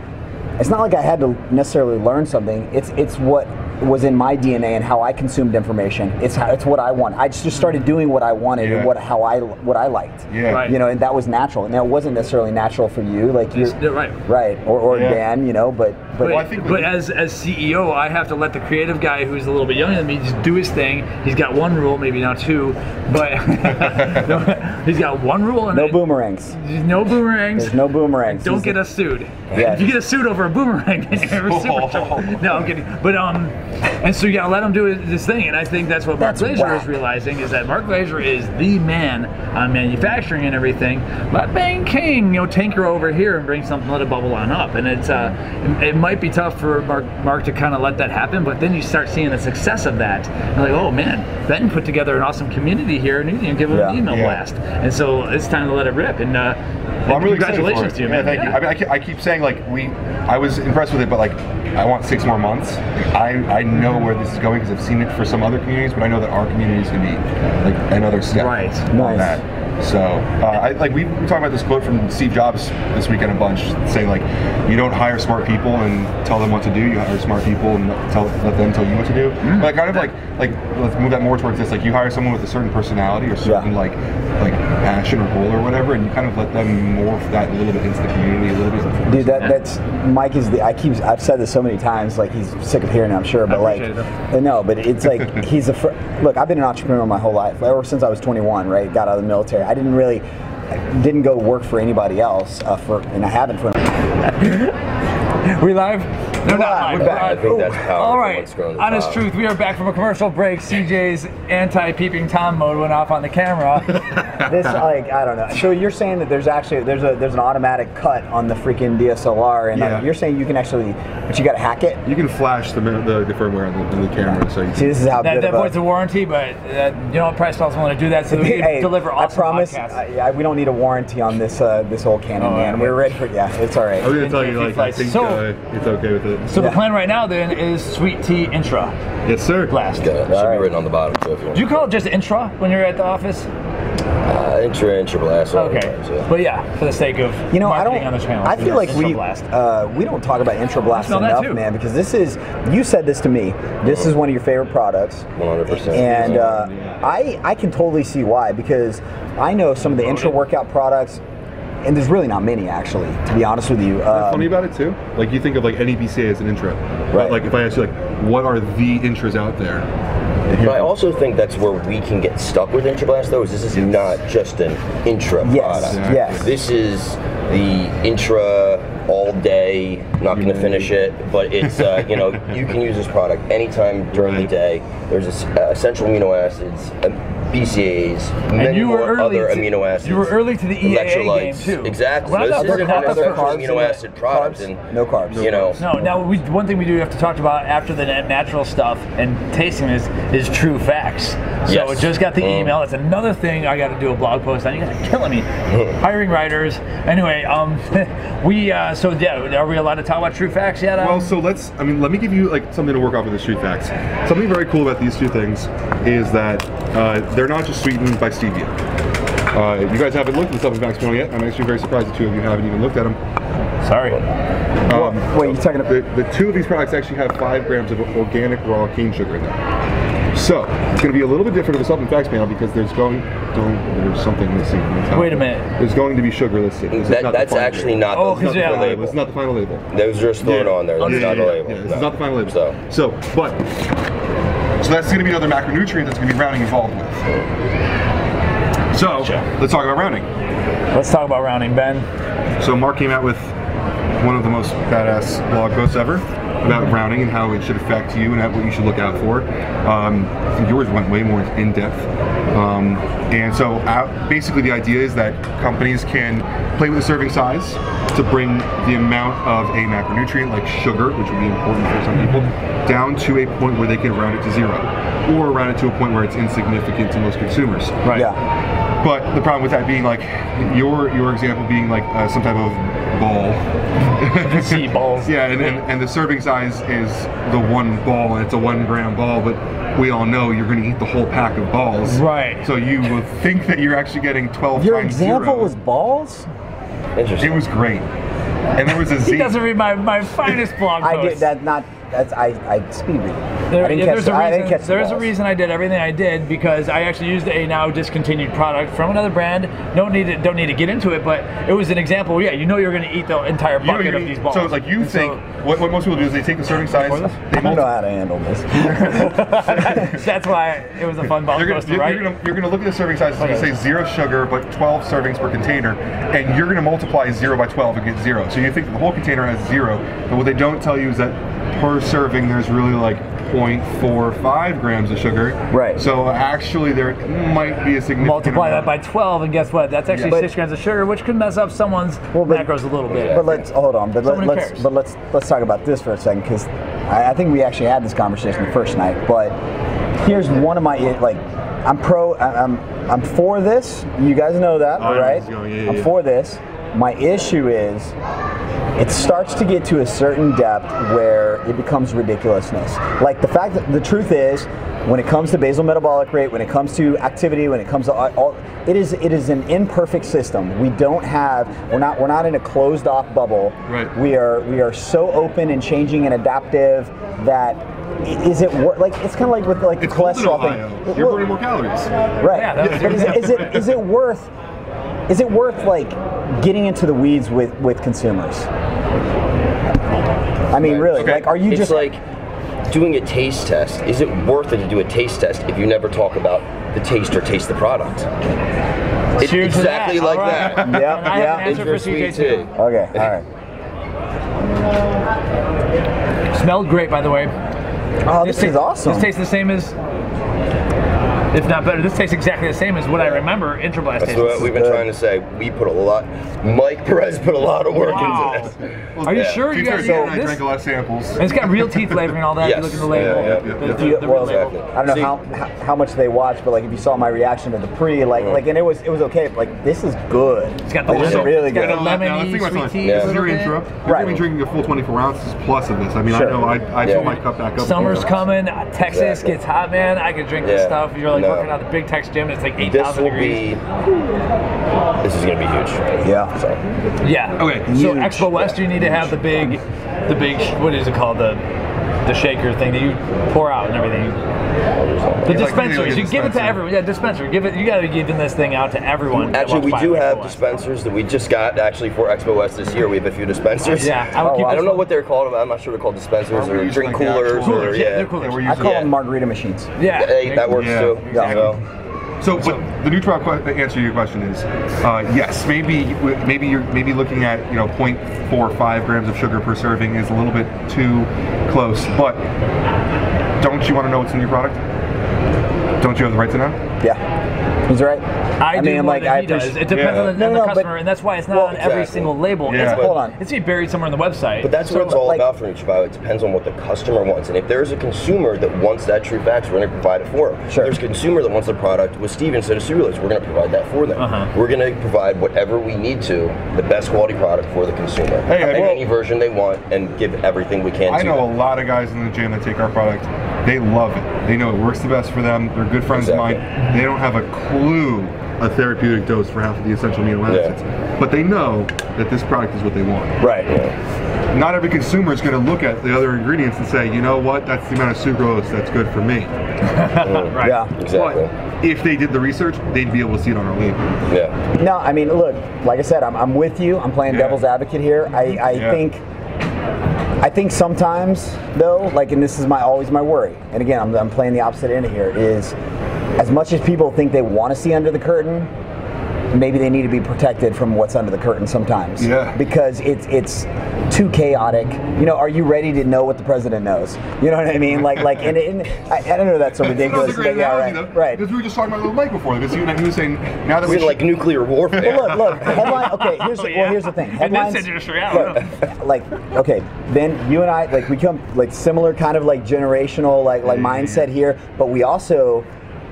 it's not like I had to necessarily learn something. It's it's what was in my D N A and how I consumed information. It's how, it's what I want. I just started doing what I wanted yeah. and what how I what I liked. Yeah. Right. You know, and that was natural. And that wasn't necessarily natural for you, like you right, right, or, or yeah. Dan, you know. But but, but, well, I think but as as C E O, I have to let the creative guy who's a little bit younger than me just do his thing. He's got one rule, maybe not two, but no, he's got one rule. And no I, boomerangs. No boomerangs. There's no boomerangs. Don't he's get a, us sued. Yeah. If you get us sued over a boomerang, you're oh. super trouble. No, I'm kidding. But um. And so you gotta let him do his thing, and I think that's what Mark that's Glazier whack. is realizing, is that Mark Glazier is the man on manufacturing and everything. Let Ben Kane, you know, tinker over here and bring something, let it bubble on up. And it's uh, it might be tough for Mark, Mark to kind of let that happen, but then you start seeing the success of that. And like, oh man, Ben put together an awesome community here, and you can give him yeah. an email yeah. blast. And so it's time to let it rip. And uh, well, I'm really congratulations to you, man. Yeah, thank yeah. you. I, mean, I keep saying like we, I was impressed with it, but like I want six more months. I. I know where this is going because I've seen it for some other communities, but I know that our community is going to be like another step right. on nice. that. So, uh, I, like we were talking about this quote from Steve Jobs this weekend a bunch, saying like, you don't hire smart people and tell them what to do. You hire smart people and tell let them tell you what to do. Mm-hmm. Like kind of like like let's move that more towards this. Like you hire someone with a certain personality or certain yeah. like like passion or goal or whatever, and you kind of let them morph that a little bit into the community a little bit. Dude, that that's Mike is the I keep I've said this so many times. Like he's sick of hearing it, I'm sure. But like, it. no, but it's like, he's a, fr- look, I've been an entrepreneur my whole life, ever since I was twenty-one, right, got out of the military. I didn't really, I didn't go work for anybody else, uh, for, and I haven't for We live? No, not live. We're back. I think that's powerful. All right, honest power. truth, we are back from a commercial break. C J's anti-peeping Tom mode went off on the camera. This, like, I don't know. So you're saying that there's actually, there's a there's an automatic cut on the freaking D S L R, and yeah. like, you're saying you can actually, but you gotta hack it? You can flash the the, the firmware on the, the camera. Yeah. So you See, this is how That, that voids the warranty, but uh, you know what, PricePlow's willing to do that so that we can hey, deliver awesome I promise, podcasts. I, yeah, we don't need a warranty on this uh, this whole cannon, oh, man. Okay. We're ready for, yeah, it's all right. I was gonna tell you, like, I think, so, Uh, it's okay with it. So yeah. the plan right now then is Sweet Tea Intra. Yes, sir. Blast. Yeah, it should right. be written on the bottom. So if you want. Do you call it just Intra when you're at the office? Uh, intra, Intra Blast. Okay. Times, yeah. But yeah, for the sake of you know, I don't. On the channel, I feel like we uh, we don't talk about Intra Blast enough, man. Because this is you said this to me. This is one of your favorite products. one hundred percent. And uh, I I can totally see why, because I know some of the Intra workout products. And there's really not many, actually, to be honest with you. Um, That's funny about it too. Like you think of like N A B C A as an intro, right? But like if I ask you like, what are the intros out there? But I also think that's where we can get stuck with IntraBlast, though, is this is yes. not just an intra yes. product. Exactly. Yes. This is the intra all day, not going to finish it, but it's, uh, you know, you can use this product anytime during right. the day. There's this, uh, essential amino acids, B C A As, and many you were more early other to, amino acids. You were early to the E A A game, too. Exactly. Well, so this isn't another amino acid product. And, no carbs. You know. No, now we, one thing we do have to talk about after the natural stuff and tasting this is True Facts. So yes. it just got the email. That's another thing I got to do a blog post on. You guys are killing me. Hiring writers. Anyway, um, we, uh, so yeah, are we allowed to talk about True Facts yet? Um, well, so let's, I mean, let me give you like something to work off with the True Facts. Something very cool about these two things is that uh, they're not just sweetened by stevia. Uh, if you guys haven't looked at the Supplement Max one yet, I'm actually very surprised the two of you haven't even looked at them. Sorry. Um, well, wait, you're talking about the, the two of these products actually have five grams of organic raw cane sugar in them. So it's going to be a little bit different of a Supplement Facts panel because there's going don't there's something missing. Wait a minute. There's going to be sugar listed. That, that's actually not the, oh, not yeah. the label. It's not the final label. That was just thrown yeah. on there. That's yeah, not yeah, the label. Yeah, yeah. No. This is not the final label. So, so but so that's going to be another macronutrient that's going to be rounding involved with. So let's talk about rounding. Let's talk about rounding, Ben. So Mark came out with one of the most badass blog posts ever about rounding and how it should affect you and what you should look out for. Um, I think yours went way more in depth. Um, and so out, basically the idea is that companies can play with the serving size to bring the amount of a macronutrient like sugar, which would be important for some people, down to a point where they can round it to zero or round it to a point where it's insignificant to most consumers. Right. Yeah. But the problem with that being like your, your example being like uh, some type of ball. Sea balls. Yeah, and, and and the serving size is the one ball, and it's a one gram ball, but we all know you're going to eat the whole pack of balls. Right. So you will think that you're actually getting twelve Your times example zero. Was balls? Interesting. It was great. And there was a Z. He doesn't read my, my finest blog post. I did that, not, that's, I, I speed read. There, I didn't yeah, catch, the, I reason, didn't catch the There's balls. a reason I did everything I did, because I actually used a now discontinued product from another brand. Don't need to, don't need to get into it, but it was an example. Yeah, you know you're going to eat the entire bucket you know, of these balls. So it's like you and think, so, what, what most people do is they take the serving size. They I don't know how to handle this. that's, that's why it was a fun ball coaster, you're, right? You're going you're to look at the serving size and okay. say zero sugar, but twelve servings per container, and you're going to multiply zero by twelve and get zero. So you think the whole container has zero, but what they don't tell you is that per serving there's really like zero point four five grams of sugar. Right. So actually there might be a significant Multiply amount. that by twelve, and guess what? That's actually yeah. six grams of sugar, which could mess up someone's well, but, macros a little bit. But let's, hold on, but, let, let's, but let's, let's talk about this for a second, because I, I think we actually had this conversation the first night, but here's one of my, like, I'm pro, I'm, I'm for this, you guys know that, oh, right? Yeah, yeah, yeah. I'm for this. My issue is, it starts to get to a certain depth where it becomes ridiculousness. Like the fact that the truth is, when it comes to basal metabolic rate, when it comes to activity, when it comes to all, it is it is an imperfect system. We don't have we're not we're not in a closed off bubble. Right. We are we are so open and changing and adaptive that. Is it wor like it's kind of like with like the cholesterol thing? You're burning more calories. Right. Yeah, but is, is it is it worth? Is it worth like getting into the weeds with, with consumers? I mean, really, okay. like, are you it's just like doing a taste test? Is it worth it to do a taste test if you never talk about the taste or taste the product? It's exactly that. like right. that. Yep. I yep. Have an answer for C J too. Okay. All right. Smelled great, by the way. Oh, this, this is awesome. This tastes the same as. If not better, this tastes exactly the same as what I remember Intra Blast tastes. That's what we've been trying to say. We put a lot, Mike Perez put a lot of work wow. into this. Well, Are yeah. you sure you guys so, I drank a lot of samples. And it's got real tea flavor and all that. Yes. You look at the label. Yeah, yeah, yeah, the, yeah. The, the, the well, real label. I don't know See, how, how how much they watched, but like if you saw my reaction to the pre, like yeah. like and it was it was okay. But like this is good. It's got the like, so, really it's got good. The lemony, no, sweet tea. This is your intro. You're going to be drinking a full twenty-four ounces plus of this. I mean, I know I I fill my cup back up. Summer's coming. Texas gets hot, man. I could drink this stuff. You're like. No. Working out the big text gym, it's like eight thousand degrees. Be, this is gonna be huge. Yeah. So. Yeah. Okay. Huge. So Expo West, yeah. you need huge. to have the big, the big. What is it called? The, the shaker thing that you pour out and everything. The it's dispensers. Like, you, you dispenser. give it to everyone. Yeah, dispenser. Give it. You gotta be giving this thing out to everyone. Actually, we do have dispensers that we just got actually for Expo West this year. We have a few dispensers. Yeah. I, would oh, keep I don't know what they're called. I'm not sure they're called dispensers or drink like coolers or, or yeah. Coolers. I call yeah. them margarita machines. Yeah. They, that works yeah. too. Exactly. So. So, but the NutraBio answer to your question is uh, yes. Maybe, maybe you're maybe looking at you know zero point four five grams of sugar per serving is a little bit too close. But don't you want to know what's in your product? Don't you have the right to know? Yeah, he's right. I, I do mean, like, I does. It depends yeah. on the, no, on the no, customer, but, and that's why it's not well, on exactly. every single label. Yeah. It's, but, hold on, it's being buried somewhere on the website. But that's so what it's all like, about for NutraBio. It depends on what the customer wants, and if there's a consumer that wants that true facts, we're going to provide it for them. Sure. If there's a consumer that wants the product with Stevens instead of cereals, we're going to provide that for them. Uh-huh. We're going to provide whatever we need to, the best quality product for the consumer. Hey, I mean, any version they want, and give everything we can. I to know them. a lot of guys in the gym that take our product. They love it. They know it works the best for them. They're good friends exactly. of mine. They don't have a clue a therapeutic dose for half of the essential amino acids. Yeah. But they know that this product is what they want. Right. Yeah. Not every consumer is going to look at the other ingredients and say, you know what, that's the amount of sucralose that's good for me. Mm. Right. Yeah. Exactly. But if they did the research, they'd be able to see it on our label. Yeah. No, I mean, look, like I said, I'm, I'm with you. I'm playing yeah. devil's advocate here. I, I yeah. think I think sometimes, though, like, and this is my always my worry, and again, I'm, I'm playing the opposite end here, is as much as people think they want to see under the curtain, maybe they need to be protected from what's under the curtain sometimes. Yeah. Because it's it's too chaotic. You know, are you ready to know what the president knows? You know what I mean? Like, like, and, and I, I don't know. That's so ridiculous. That's yeah, right. Though, right. Because we were just talking about Mike before. Because he, he was saying now that we should, like nuclear warfare. Well, look, look. Headline. Okay. Here's oh, yeah. well. Here's the thing. Headlines. And look, like, okay. Ben, you and I, like, we come like similar kind of like generational like like mindset here, but we also.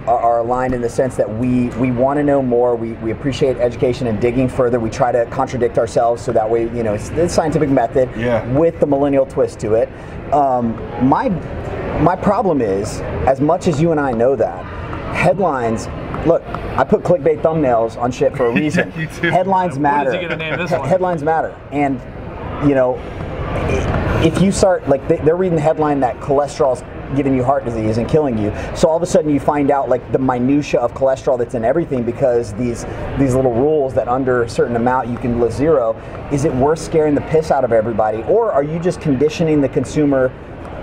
Are aligned in the sense that we we want to know more. We we appreciate education and digging further. We try to contradict ourselves so that way you know it's the scientific method yeah. with the millennial twist to it. Um, my my problem is as much as you and I know that headlines. Look, I put clickbait thumbnails on shit for a reason. yeah, headlines matter. What is he gonna name this one? Headlines matter, and you know if you start like they, they're reading the headline that cholesterol's giving you heart disease and killing you. So all of a sudden you find out like the minutia of cholesterol that's in everything, because these these little rules that under a certain amount you can list zero. Is it worth scaring the piss out of everybody, or are you just conditioning the consumer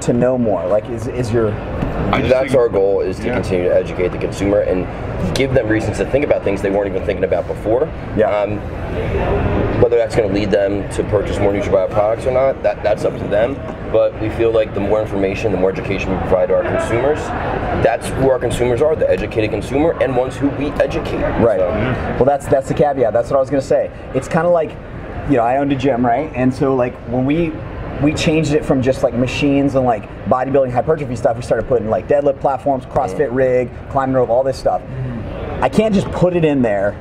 to know more? Like, is, is your... That's our goal, is to yeah. continue to educate the consumer and give them reasons to think about things they weren't even thinking about before. Yeah. Um, whether that's going to lead them to purchase more NutraBio products or not, that, that's up to them. But we feel like the more information, the more education we provide to our consumers, that's who our consumers are, the educated consumer, and ones who we educate. Right. So. Well, that's, that's the caveat. That's what I was going to say. It's kind of like, you know, I owned a gym, right? And so, like, when we... we changed it from just like machines and like bodybuilding, hypertrophy stuff. We started putting like deadlift platforms, CrossFit rig, climbing rope, all this stuff. I can't just put it in there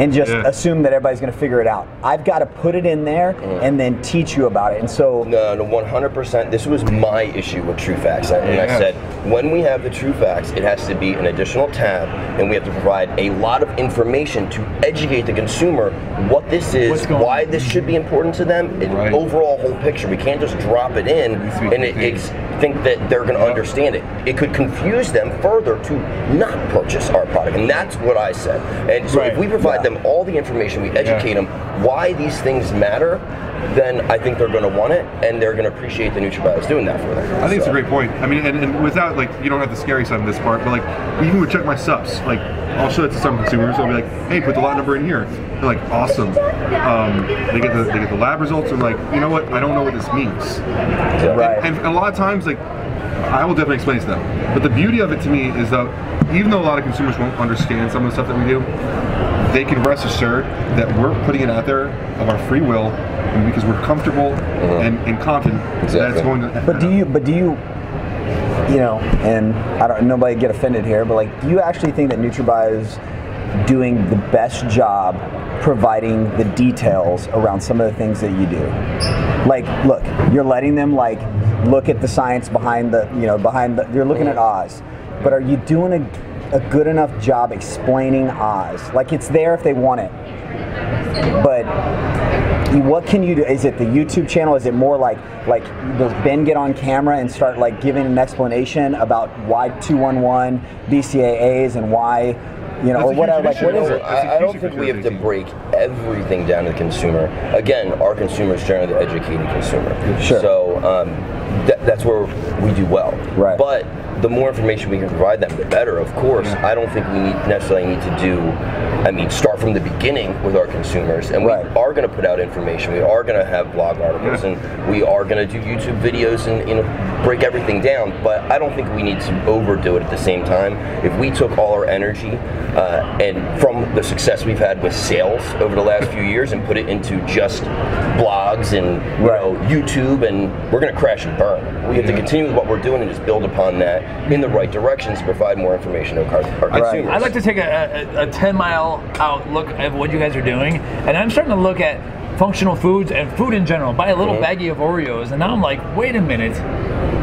and just yeah. assume that everybody's going to figure it out. I've got to put it in there mm. and then teach you about it. And so no, no, one hundred percent. This was my issue with TrueFacts. And yeah. I said, when we have the TrueFacts, it has to be an additional tab, and we have to provide a lot of information to educate the consumer what this is, why on? This should be important to them, and right. overall whole picture. We can't just drop it in and it, it's, think that they're going to yep. understand it. It could confuse them further to not purchase our product, and that's what I said. And so right. if we provide yeah. them all the information, we educate yeah. them why these things matter, then I think they're going to want it, and they're going to appreciate the NutraBio's doing that for them. I think so. It's a great point. I mean, and, and without, like, you don't have the scary side of this part, but like, even with CheckMySupps, like, I'll show it to some consumers. I'll be like, hey, put the lot number in here. They're like, awesome. Um, they get the they get the lab results. And like, you know what? I don't know what this means. Yeah, right. And, and a lot of times, like, I will definitely explain to them. But the beauty of it to me is that even though a lot of consumers won't understand some of the stuff that we do, they can rest assured that we're putting it out there of our free will, and because we're comfortable mm-hmm. and, and confident exactly. that it's going to. But do you? But do you? You know, and I don't. Nobody get offended here, but like, do you actually think that NutraBio is doing the best job providing the details around some of the things that you do? Like, look, you're letting them like look at the science behind the, you know, behind the. You're looking at Oz, but are you doing a, a good enough job explaining Oz? Like, it's there if they want it, but. What can you do? Is it the YouTube channel? Is it more like, like does Ben get on camera and start like giving an explanation about why two one one B C A As and why, you know, or whatever, like what is it? I, I don't think we have to break everything down to the consumer. Again, our consumer is generally the educated consumer. Sure. So um, that, that's where we do well. Right. But the more information we can provide them, the better, of course. Yeah. I don't think we need, necessarily need to do, I mean, start from the beginning with our consumers. And right. we are going to put out information. We are going to have blog articles. Yeah. And we are going to do YouTube videos and, you know, break everything down. But I don't think we need to overdo it at the same time. If we took all our energy uh, and from the success we've had with sales over the last few years and put it into just blogs and you right. know, YouTube, and we're going to crash and burn. We have yeah. to continue with what we're doing and just build upon that in the right directions to provide more information to our consumers. I'd like to take a ten mile out look at what you guys are doing, and I'm starting to look at functional foods and food in general. Buy a little mm-hmm. baggie of Oreos, and now I'm like, wait a minute.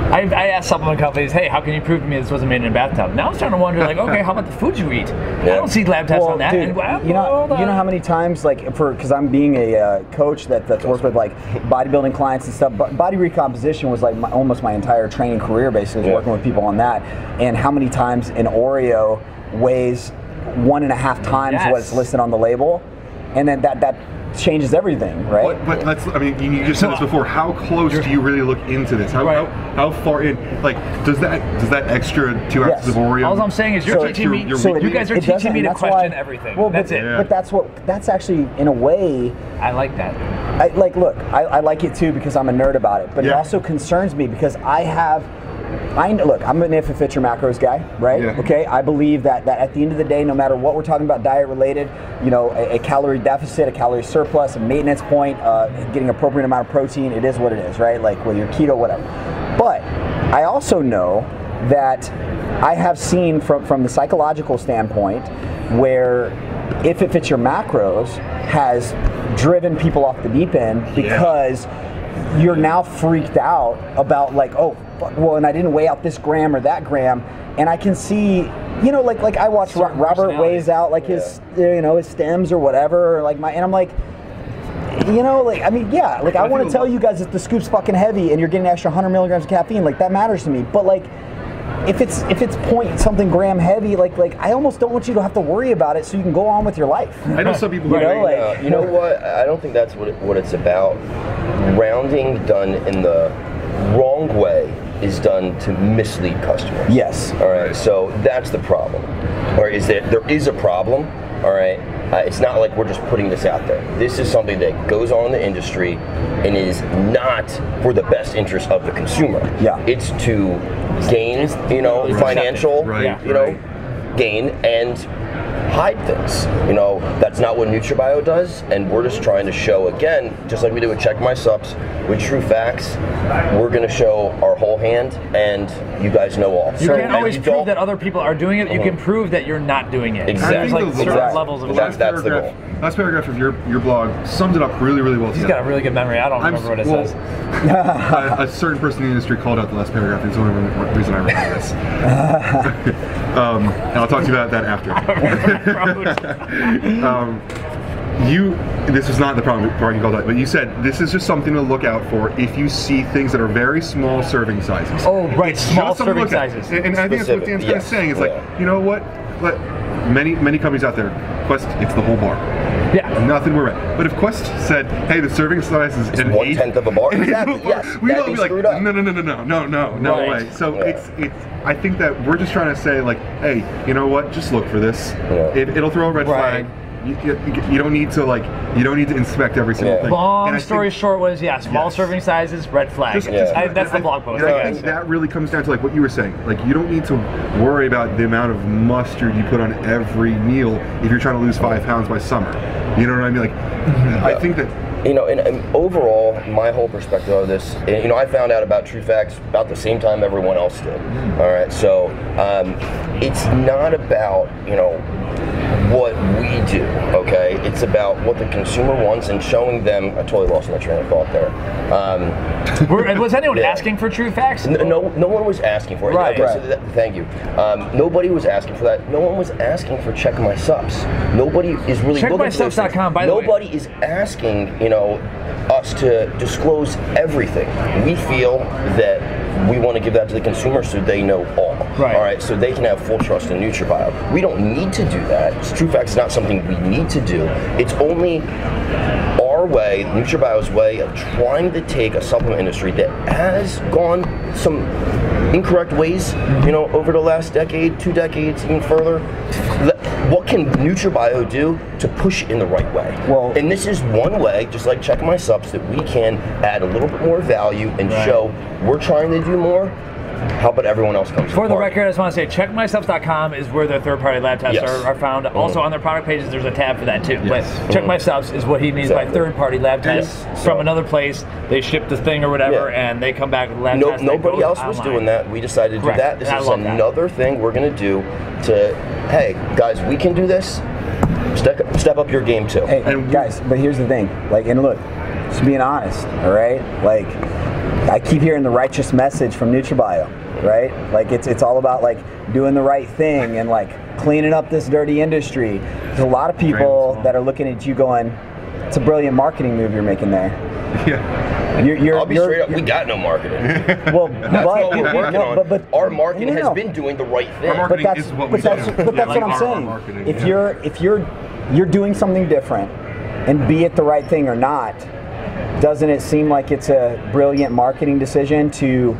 I, I asked supplement companies, hey, how can you prove to me this wasn't made in a bathtub? Now I'm starting to wonder, like, okay, how about the food you eat? Yeah. I don't see lab tests well, on that. Dude, and, well, you know, you know how many times, like, for because I'm being a uh, coach that, that's worked with like bodybuilding clients and stuff. But body recomposition was like my, almost my entire training career, basically yeah. working with people on that. And how many times an Oreo weighs one and a half times yes. what's listed on the label, and then that that. changes everything, right? But, but let's, I mean, you just said this before, how close do you really look into this? How, right. how, how far in, like, does that does that extra two yes. ounces of Oreo? All I'm saying is you're so teaching me, your, so you guys are teaching me to question why, everything. Well, that's but, it. Yeah. But that's what, that's actually, in a way. I like that. I, like, look, I, I like it too because I'm a nerd about it, but yeah. it also concerns me because I have, I look, I'm an if it fits your macros guy, right? Yeah. Okay, I believe that, that at the end of the day, no matter what we're talking about diet related, you know, a, a calorie deficit, a calorie surplus, a maintenance point, uh, getting appropriate amount of protein, it is what it is, right? Like whether you're keto, whatever. But I also know that I have seen from, from the psychological standpoint where if it fits your macros has driven people off the deep end because yeah. you're now freaked out about like, oh, well, and I didn't weigh out this gram or that gram, and I can see, you know, like like I watch Ro Robert weighs out like yeah. his, you know, his stems or whatever, or like my, and I'm like, You know, like, I mean, yeah, like, I want to tell you guys that the scoop's fucking heavy and you're getting an extra one hundred milligrams of caffeine, like, that matters to me. But, like, if it's if it's point something gram heavy, like, like I almost don't want you to have to worry about it so you can go on with your life. I know some people who know, like, uh, you know what? I don't think that's what it, what it's about. Rounding done in the wrong way is done to mislead customers. Yes. All right, right. So that's the problem. Or is there, there is a problem, all right? Uh, it's not like we're just putting this out there. This is something that goes on in the industry and is not for the best interest of the consumer. Yeah. It's to gain, you know, financial, right, you know, right. gain and hide things. You know, that's not what NutraBio does, and we're just trying to show, again, just like we do with CheckMySupps, with TrueFacts, we're going to show our whole hand, and you guys know all. You so can't always you prove that other people are doing it. You mm-hmm. can prove that you're not doing it. Exactly. Like exactly. Certain levels of that's, that's the goal. Last paragraph of your, your blog sums it up really, really well. He's got a really good memory. I don't I'm, remember what it well, says. a, a certain person in the industry called out the last paragraph. It's the only reason I remember this. um, and I'll talk to you about that after. um, you, this is not the problem you called out, but you said this is just something to look out for if you see things that are very small serving sizes. Oh, right, it's small serving sizes. And, and I think that's what Dan's yes. kind of saying. It's yeah. like, you know what? Let, many many companies out there, Quest, it's the whole bar. Yeah. Nothing we're at. But if Quest said, hey, the serving size is it's an one eighth of a bar, exactly. yes. we'd all be like, no, no, no, no, no, no, no, no right. way. So yeah. it's, it's, I think that we're just trying to say, like, hey, you know what? Just look for this. Yeah. It, it'll throw a red right. flag. You, you, you don't need to like. You don't need to inspect every single yeah. thing. Long and story think, short was yeah, small yes. serving sizes, red flag. Just, yeah. just, I, that's the I, blog post. And I think yeah. that really comes down to like what you were saying. Like you don't need to worry about the amount of mustard you put on every meal if you're trying to lose five pounds by summer. You know what I mean? Like yeah. I think that. You know, and, and overall, my whole perspective of this, and, you know, I found out about TrueFacts about the same time everyone else did. Mm. All right, so um, it's not about, you know, what we do, okay? It's about what the consumer wants and showing them. I totally lost my train of thought there. Um, Were, was anyone yeah. asking for TrueFacts? No, no, no one was asking for it. Right, right. So that, thank you. Um, nobody was asking for that. No one was asking for CheckMySupps. Nobody is really looking for Check My Supps dot com, by the way. Nobody is asking, you know, us to disclose everything. We feel that we want to give that to the consumer so they know all. Right. All right, so they can have full trust in NutraBio. We don't need to do that. TrueFacts is not something we need to do. It's only our way, NutraBio's way of trying to take a supplement industry that has gone some incorrect ways, you know, over the last decade, two decades, even further. What can NutraBio do to push it in the right way? Well, and this is one way, just like CheckMySupps, that we can add a little bit more value and right. show we're trying to do more. How about everyone else comes? For the party. Record, I just want to say check my supps dot com is where their third-party lab tests yes. are, are found. Mm-hmm. Also on their product pages, there's a tab for that too. Yes. But mm-hmm. CheckMySupps is what he means exactly. by third-party lab tests yes. from so. Another place. They ship the thing or whatever, yeah. and they come back with lab no, tests. Nobody else was online. Doing that. We decided to Correct. Do that. This and is another that. Thing we're going to do to, hey, guys, we can do this. Step up, step up your game too. Hey, and guys, but here's the thing. Like, and look, just being honest, all right? Like, I keep hearing the righteous message from NutraBio, right? Like it's it's all about like doing the right thing and like cleaning up this dirty industry. There's a lot of people that are looking at you going, it's a brilliant marketing move you're making there. Yeah. You're, you're, I'll be you're, straight up, we got no marketing. Well, that's but, what we're working on. But, but, but, our marketing no, no. has been doing the right thing. Our marketing but that's, is what we do. But that's, but yeah, that's like what I'm saying. If yeah. you're if you're you're doing something different, and be it the right thing or not, doesn't it seem like it's a brilliant marketing decision to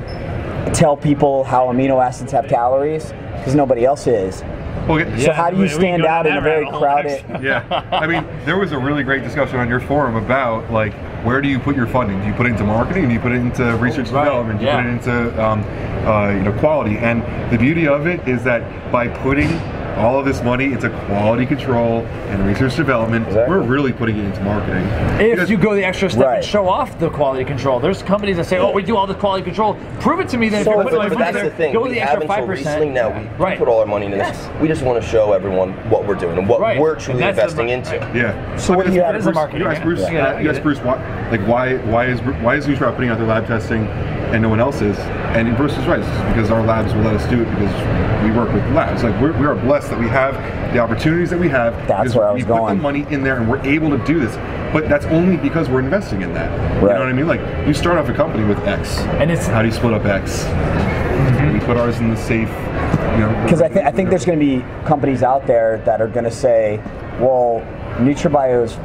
tell people how amino acids have calories? Because nobody else is. Okay. So yeah, how do you stand out in a very crowded... Yeah, I mean, there was a really great discussion on your forum about, like, where do you put your funding? Do you put it into marketing? Do you put it into research and development? Do you yeah. put it into um, uh, you know, quality? And the beauty of it is that by putting all of this money, it's a quality control and research development. Exactly. We're really putting it into marketing. If because, you go the extra step right. and show off the quality control, there's companies that say, oh, we do all this quality control. Prove it to me that so if you put all your money there, thing. Go we the extra five percent. Now we right. put all our money into this. Yes. We just want to show everyone what we're doing and what right. we're truly investing the, into. Yeah. So, so what do you have as a marketing? You asked Bruce, yeah. Yeah. You asked Bruce why, like, why, why is why is NutraBio putting out their lab testing and no one else is? And Bruce is right. It's because our labs will let us do it because we work with labs. Like, we're, we are blessed assets that we have, the opportunities that we have. That's where I was going. We put the money in there and we're able to do this. But that's only because we're investing in that. Right. You know what I mean? Like, you start off a company with X. And it's how do you split up X? Mm-hmm. We put ours in the safe. Because you know, I, th- I think there's going to be companies out there that are going to say, well, NutraBio's,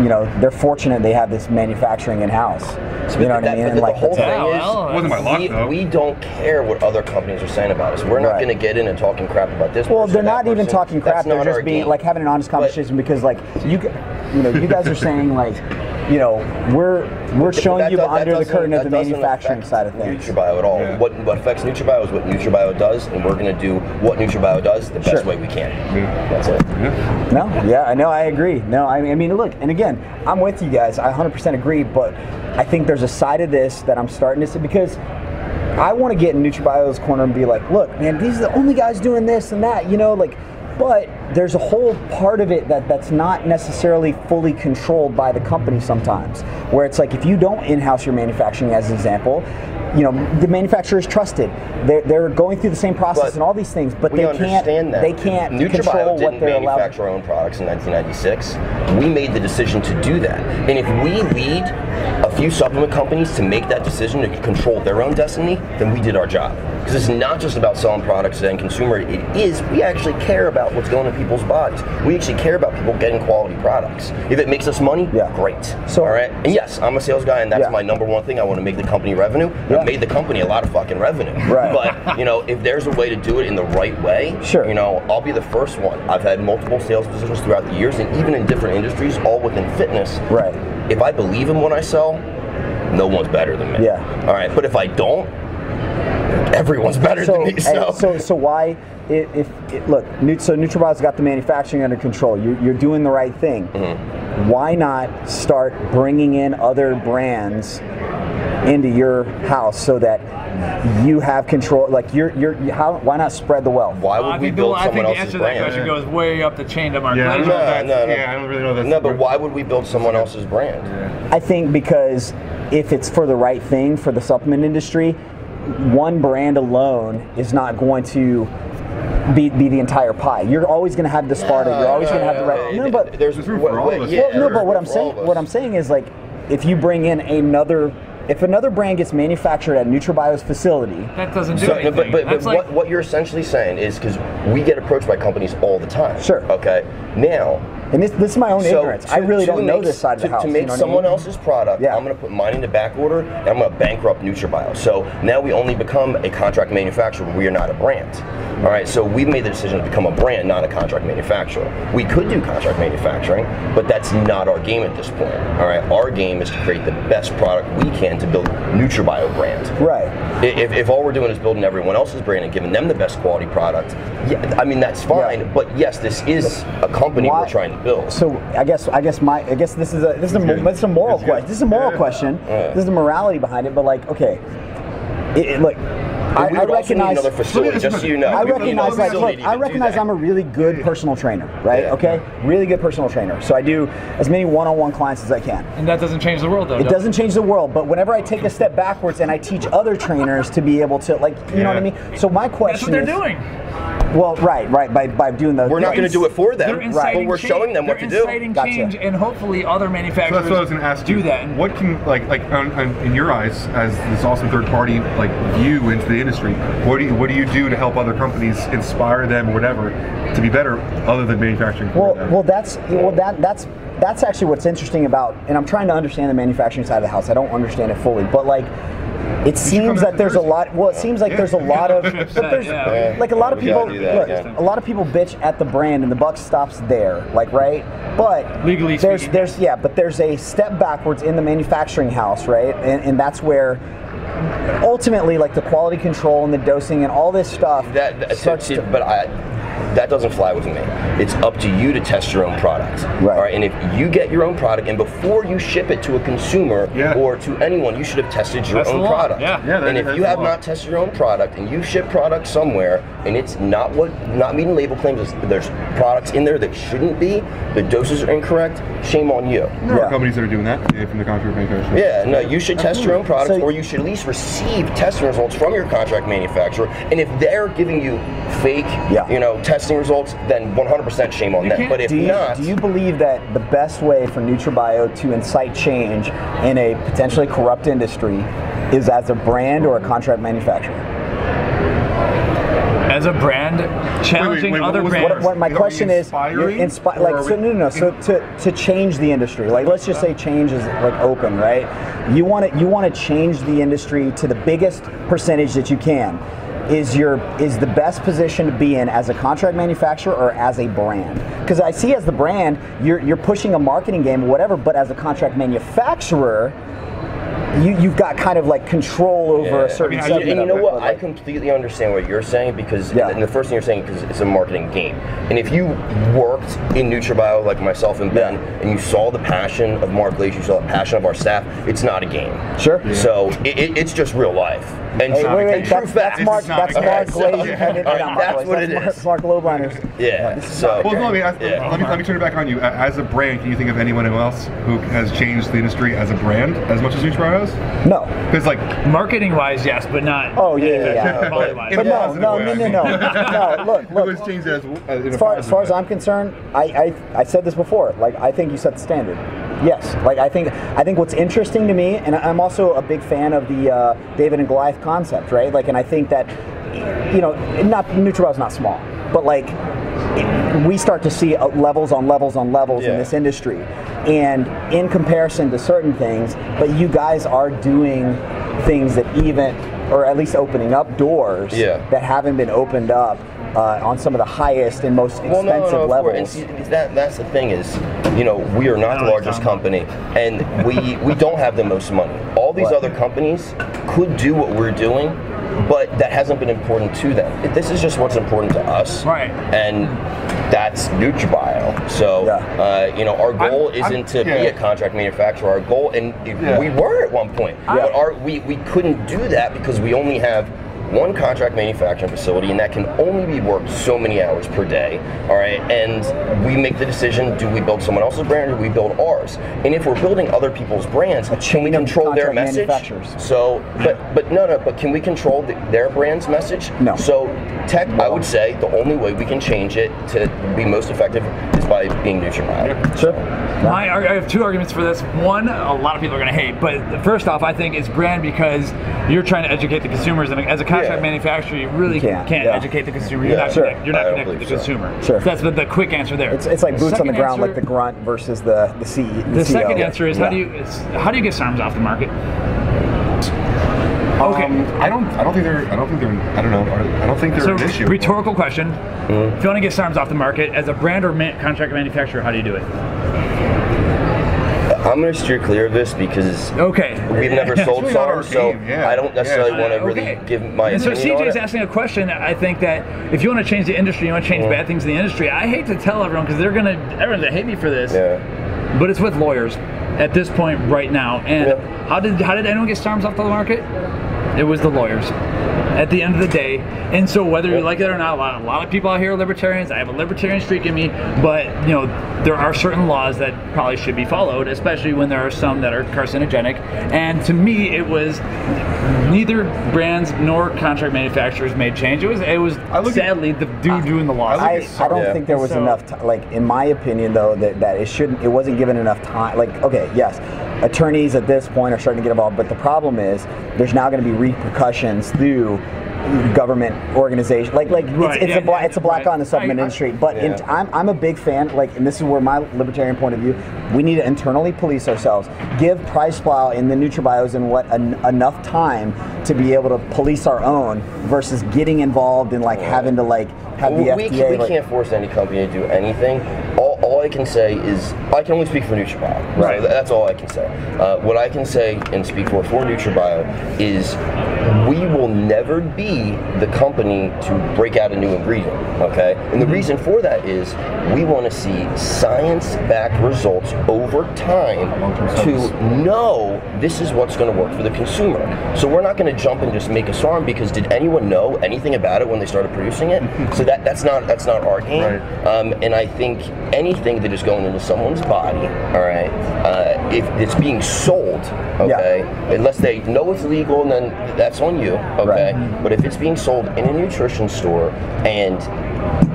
you know, they're fortunate they have this manufacturing in-house. So you know what I mean? Like the whole thing is, well, we, we don't care what other companies are saying about us. We're not right. going to get in and talking crap about this. Well, they're not even talking crap. They're just being like having an honest conversation because, like, you, you know, you guys are saying like, you know, we're we're showing you under the curtain of the manufacturing side of things. NutraBio at all. Yeah. What, what affects NutraBio is what NutraBio does, and we're going to do what NutraBio does the best sure. way we can. Yeah. That's it. Yeah. No, yeah, I know, I agree. No, I mean, I mean, look, and again, I'm with you guys. I one hundred percent agree, but I think there's a side of this that I'm starting to see because I want to get in NutraBio's corner and be like, look, man, these are the only guys doing this and that, you know, like. But there's a whole part of it that, that's not necessarily fully controlled by the company sometimes, where it's like if you don't in-house your manufacturing, as an example, you know, the manufacturer is trusted. They're, they're going through the same process but and all these things, but they can't, that. they can't NutraBio control what they're allowed. We manufacture our own products in nineteen ninety-six. We made the decision to do that. And if we lead a few supplement companies to make that decision to control their own destiny, then we did our job. Because it's not just about selling products to the end consumer. It is, we actually care about what's going in people's bodies. We actually care about people getting quality products. If it makes us money, yeah. great. So, all right? And yes, I'm a sales guy, and that's yeah. my number one thing. I want to make the company revenue. Yeah. It made the company a lot of fucking revenue. Right. But, you know, if there's a way to do it in the right way, sure. you know, I'll be the first one. I've had multiple sales positions throughout the years, and even in different industries, all within fitness. Right. If I believe in what I sell, no one's better than me. Yeah. All right. But if I don't, everyone's better so, than me. So, so, so why? If, if, if look, so NutraBio's got the manufacturing under control. You're, you're doing the right thing. Mm-hmm. Why not start bringing in other brands into your house so that you have control? Like, you're, you're, how? Why not spread the wealth? Why would uh, we build someone else's brand? I think the answer to that question yeah. goes way up the chain to Mark. Yeah, no, no, no. Yeah, I don't really know that. No, but why would we build someone else's brand? Yeah. I think because if it's for the right thing for the supplement industry, one brand alone is not going to be, be the entire pie. You're always going to have the Sparta. You're always going to have the right. No, but there's room for all of us. Well, no, but what I'm saying, what I'm saying is, like, if you bring in another, if another brand gets manufactured at NutraBio's facility, that doesn't do so, anything. But, but, but what, like, what you're essentially saying is, because we get approached by companies all the time. Sure. Okay. Now. And this, this is my own so ignorance. To, I really don't make, know this side to, of the house. To make you know someone I mean? else's product, yeah. I'm going to put mine into back order, and I'm going to bankrupt NutraBio. So now we only become a contract manufacturer. We are not a brand. All right, so we've made the decision to become a brand, not a contract manufacturer. We could do contract manufacturing, but that's not our game at this point. All right, our game is to create the best product we can to build NutraBio brand. Right. If, if all we're doing is building everyone else's brand and giving them the best quality product, yeah, I mean, that's fine. Yeah. But yes, this is a company Why? we're trying to build. So I guess I guess my I guess this is a this is a it's a moral question. This is a moral yeah. question. Yeah. This is the morality behind it. But, like, okay, it, it, look, I, I recognize. Facility, just so you know, I recognize. Like, look, I recognize I'm a really good personal trainer, right? Yeah. Okay, really good personal trainer. So I do as many one-on-one clients as I can. And that doesn't change the world, though. It doesn't change the world. But whenever I take a step backwards and I teach other trainers to be able to, like, you yeah. know what I mean. So my question. That's what they're is, doing. Well, right, right. By by doing the, we're not going to do it for them, right? But we're change. showing them they're what to do. They're inciting change, gotcha. and hopefully other manufacturers. So that's what I was going to ask you. Do that. What can like like on, on, in your eyes, as this awesome third party like view into the industry, what do you, what do you do to help other companies inspire them, or whatever, to be better, other than manufacturing? Well, well, that's well that that's that's actually what's interesting about, and I'm trying to understand the manufacturing side of the house. I don't understand it fully, but like. It seems that there's a lot. Well, it seems like yeah. there's a lot of, but there's yeah. like a lot of people. Look, a lot of people bitch at the brand, and the buck stops there. Like, right? But legally, there's, speaking. there's, yeah, but there's a step backwards in the manufacturing house, right? And, and that's where. Ultimately, like the quality control and the dosing and all this stuff. That, that starts it, to, but I, that doesn't fly with me. It's up to you to test your own product. Right. All right. And if you get your own product, and before you ship it to a consumer yeah. or to anyone, you should have tested your that's own product. Yeah. Yeah, that, and if you have not tested your own product and you ship product somewhere, and it's not what not meeting label claims. There's products in there that shouldn't be. The doses are incorrect. Shame on you. There yeah. are companies that are doing that from the contract manufacturer. Yeah, no, you should Absolutely. test your own products, so, or you should at least receive testing results from your contract manufacturer. And if they're giving you fake, yeah. you know, testing results, then one hundred percent shame on them. But if do you, not, do you believe that the best way for NutraBio to incite change in a potentially corrupt industry is as a brand or a contract manufacturer? As a brand, challenging wait, wait, wait, other brands. What, what my question is, inspi like, so, no, no, no. So to, to change the industry, like, let's just say change is like open, right? You want to you want to change the industry to the biggest percentage that you can. Is your is the best position to be in as a contract manufacturer or as a brand? Because I see as the brand, you're you're pushing a marketing game or whatever, but as a contract manufacturer, You, you've got kind of like control over yeah. a certain I mean, subject. And you know what, I completely understand what you're saying, because yeah. and the first thing you're saying is it's a marketing game. And if you worked in NutraBio like myself and Ben, and you saw the passion of Mark Glazier, you saw the passion of our staff, it's not a game. Sure. Yeah. So it, it, it's just real life. And hey, wait, wait, and that's, that's Mark, that's Mark Glazier. That's what it is. Mark Lowbiner. Yeah. So well, no, I mean, I, yeah. let me let me turn it back on you. As a brand, can you think of anyone else who has changed the industry as a brand as much as NutraBio? No, because like marketing wise, yes, but not. Oh yeah, yeah, yeah. but, but yeah. no, no, no, no, no. no look, look. It was changed as, as, as far as, far as I'm concerned, I, I I said this before. Like, I think you set the standard. Yes, like I think I think what's interesting to me, and I'm also a big fan of the uh, David and Goliath concept, right? Like, and I think that, you know, not NutraBio's not small, but like. It, we start to see uh, levels on levels on levels yeah. in this industry, and in comparison to certain things, but you guys are doing things that even, or at least opening up doors yeah. that haven't been opened up uh, on some of the highest and most expensive well, no, no, levels. And see, that, that's the thing is, you know, we are not the largest company, and we, we don't have the most money. All these what? other companies could do what we're doing, but that hasn't been important to them. This is just what's important to us, right? And that's NutraBio. So, yeah. uh, you know, our goal I'm, isn't I'm, to yeah. be a contract manufacturer. Our goal, and yeah. we were at one point, yeah. but our, we, we couldn't do that because we only have one contract manufacturing facility, and that can only be worked so many hours per day, all right? And we make the decision, do we build someone else's brand or do we build ours? And if we're building other people's brands, can we control their message? So, but, but no, no, but can we control the, their brand's message? No. So tech, no. I would say the only way we can change it to be most effective is by being NutraBio. Sure. My, I have two arguments for this. One, a lot of people are gonna hate, but first off, I think it's brand because you're trying to educate the consumers, and as a contract yeah. manufacturer, you really you can't, can't yeah. educate the consumer. You're yeah, not, sure. connect, you're not connected to the so. consumer. Sure. So that's the, the quick answer there. It's, it's like boots second on the ground, answer, like the grunt versus the the C E O. The, the second answer is yeah. how do you how do you get SARMs off the market? Okay. Um, I don't. I don't think they're. I don't think they're. I don't know. I don't think they're so an issue. Rhetorical question. Mm-hmm. If you want to get SARMs off the market as a brand or man, contract manufacturer, how do you do it? I'm going to steer clear of this because okay. we've never sold really SARMs, so yeah. I don't necessarily yeah. want to really okay. give my and opinion. So C J's on it. asking a question. I think that if you want to change the industry, you want to change mm. bad things in the industry. I hate to tell everyone because they're going to everyone's going to hate me for this. Yeah. But it's with lawyers at this point right now. And yeah. how did how did anyone get SARMs off the market? It was the lawyers. At the end of the day, and so whether you like it or not, a lot, a lot of people out here are libertarians. I have a libertarian streak in me, but you know there are certain laws that probably should be followed, especially when there are some that are carcinogenic. And to me, it was neither brands nor contract manufacturers made change. It was it was sadly at, the dude I, doing the law. I, I don't yeah. think there was so, enough. T like in my opinion, though, that, that it shouldn't. It wasn't given enough time. Like okay, yes, attorneys at this point are starting to get involved, but the problem is there's now going to be repercussions through government organization, like like right, it's, it's, yeah, a yeah, it's a black right. on the supplement I, I, industry. But yeah. in, I'm I'm a big fan, like, and this is where my libertarian point of view. We need to internally police ourselves. Give PricePlow and the NutraBios and what en enough time to be able to police our own versus getting involved in like right. having to like have well, the F D A. We, we like, can't force any company to do anything. All, all I can say is I can only speak for NutraBio. Right. So that's all I can say. Uh, what I can say and speak for for NutraBio is we will never be the company to break out a new ingredient. Okay, And the reason for that is we want to see science-backed results over time to know this is what's going to work for the consumer. So we're not going to jump and just make a SARM because did anyone know anything about it when they started producing it? So that, that's not that's not our game. Right. Um, and I think anything that is going into someone's body, all right, uh, if it's being sold, okay, yeah. unless they know it's legal, and then that's on you, okay. Right. But if it's being sold in a nutrition store and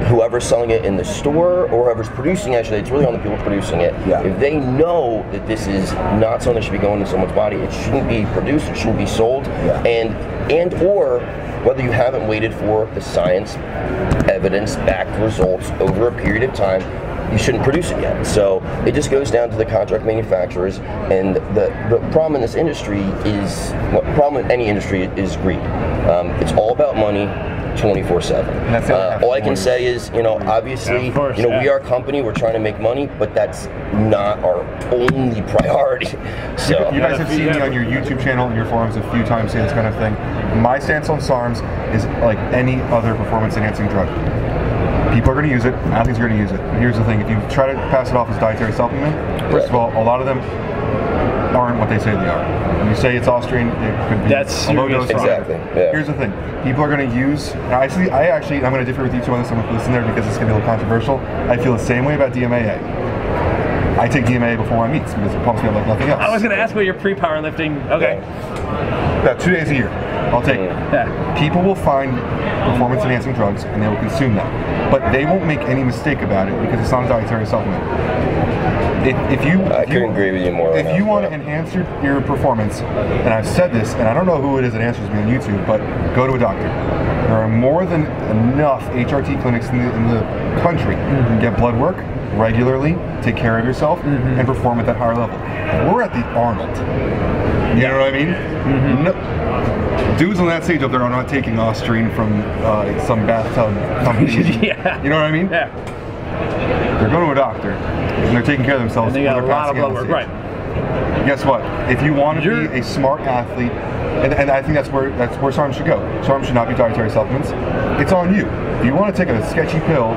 whoever's selling it in the store or whoever's producing, actually, it's really on the people producing it. Yeah. If they know that this is not something that should be going into someone's body, it shouldn't be produced, it shouldn't be sold, yeah. and and or whether you haven't waited for the science, evidence-backed results over a period of time, you shouldn't produce it yet. So it just goes down to the contract manufacturers, and the, the problem in this industry is, what problem in any industry is greed. Um, it's all about money. twenty-four seven. Uh, all I can say is, you know, obviously, yeah, course, you know, yeah. we are a company, we're trying to make money, but that's not our only priority. So you guys have seen me on your YouTube channel and your forums a few times saying this kind of thing. My stance on SARMs is like any other performance-enhancing drug. People are going to use it, athletes are going to use it. And here's the thing, if you try to pass it off as a dietary supplement, first of all, a lot of them aren't what they say they are. When you say it's Austrian, it could be That's a low dose. Exactly. Yeah. Here's the thing, people are going to use, I actually, I actually, I'm going to differ with you two on this, I'm going to listen there because it's going to be a little controversial. I feel the same way about D M A A. I take D M A A before my meets because it pumps me up like nothing else. I was going to ask about your pre-powerlifting, okay. Yeah. About two days a year, I'll take it. Yeah. People will find performance enhancing drugs and they will consume that. But they won't make any mistake about it because it's not a dietary supplement. If, if you, I if you, couldn't agree with you more. If you want to enhance your, your performance, and I've said this, and I don't know who it is that answers me on YouTube, but go to a doctor. There are more than enough H R T clinics in the, in the country. Mm-hmm. Get blood work regularly, take care of yourself, mm-hmm. and perform at that higher level. We're at the Arnold. You yeah. know what I mean? Mm-hmm. No, dudes on that stage up there are not taking Austrian from uh, some bathtub company. yeah. You know what I mean? Yeah. They're going to a doctor, and they're taking care of themselves. And they got a lot of blood work, right? Guess what? If you want to You're be a smart athlete, and, and I think that's where that's where SARM should go. SARM should not be dietary supplements. It's on you. If you want to take a sketchy pill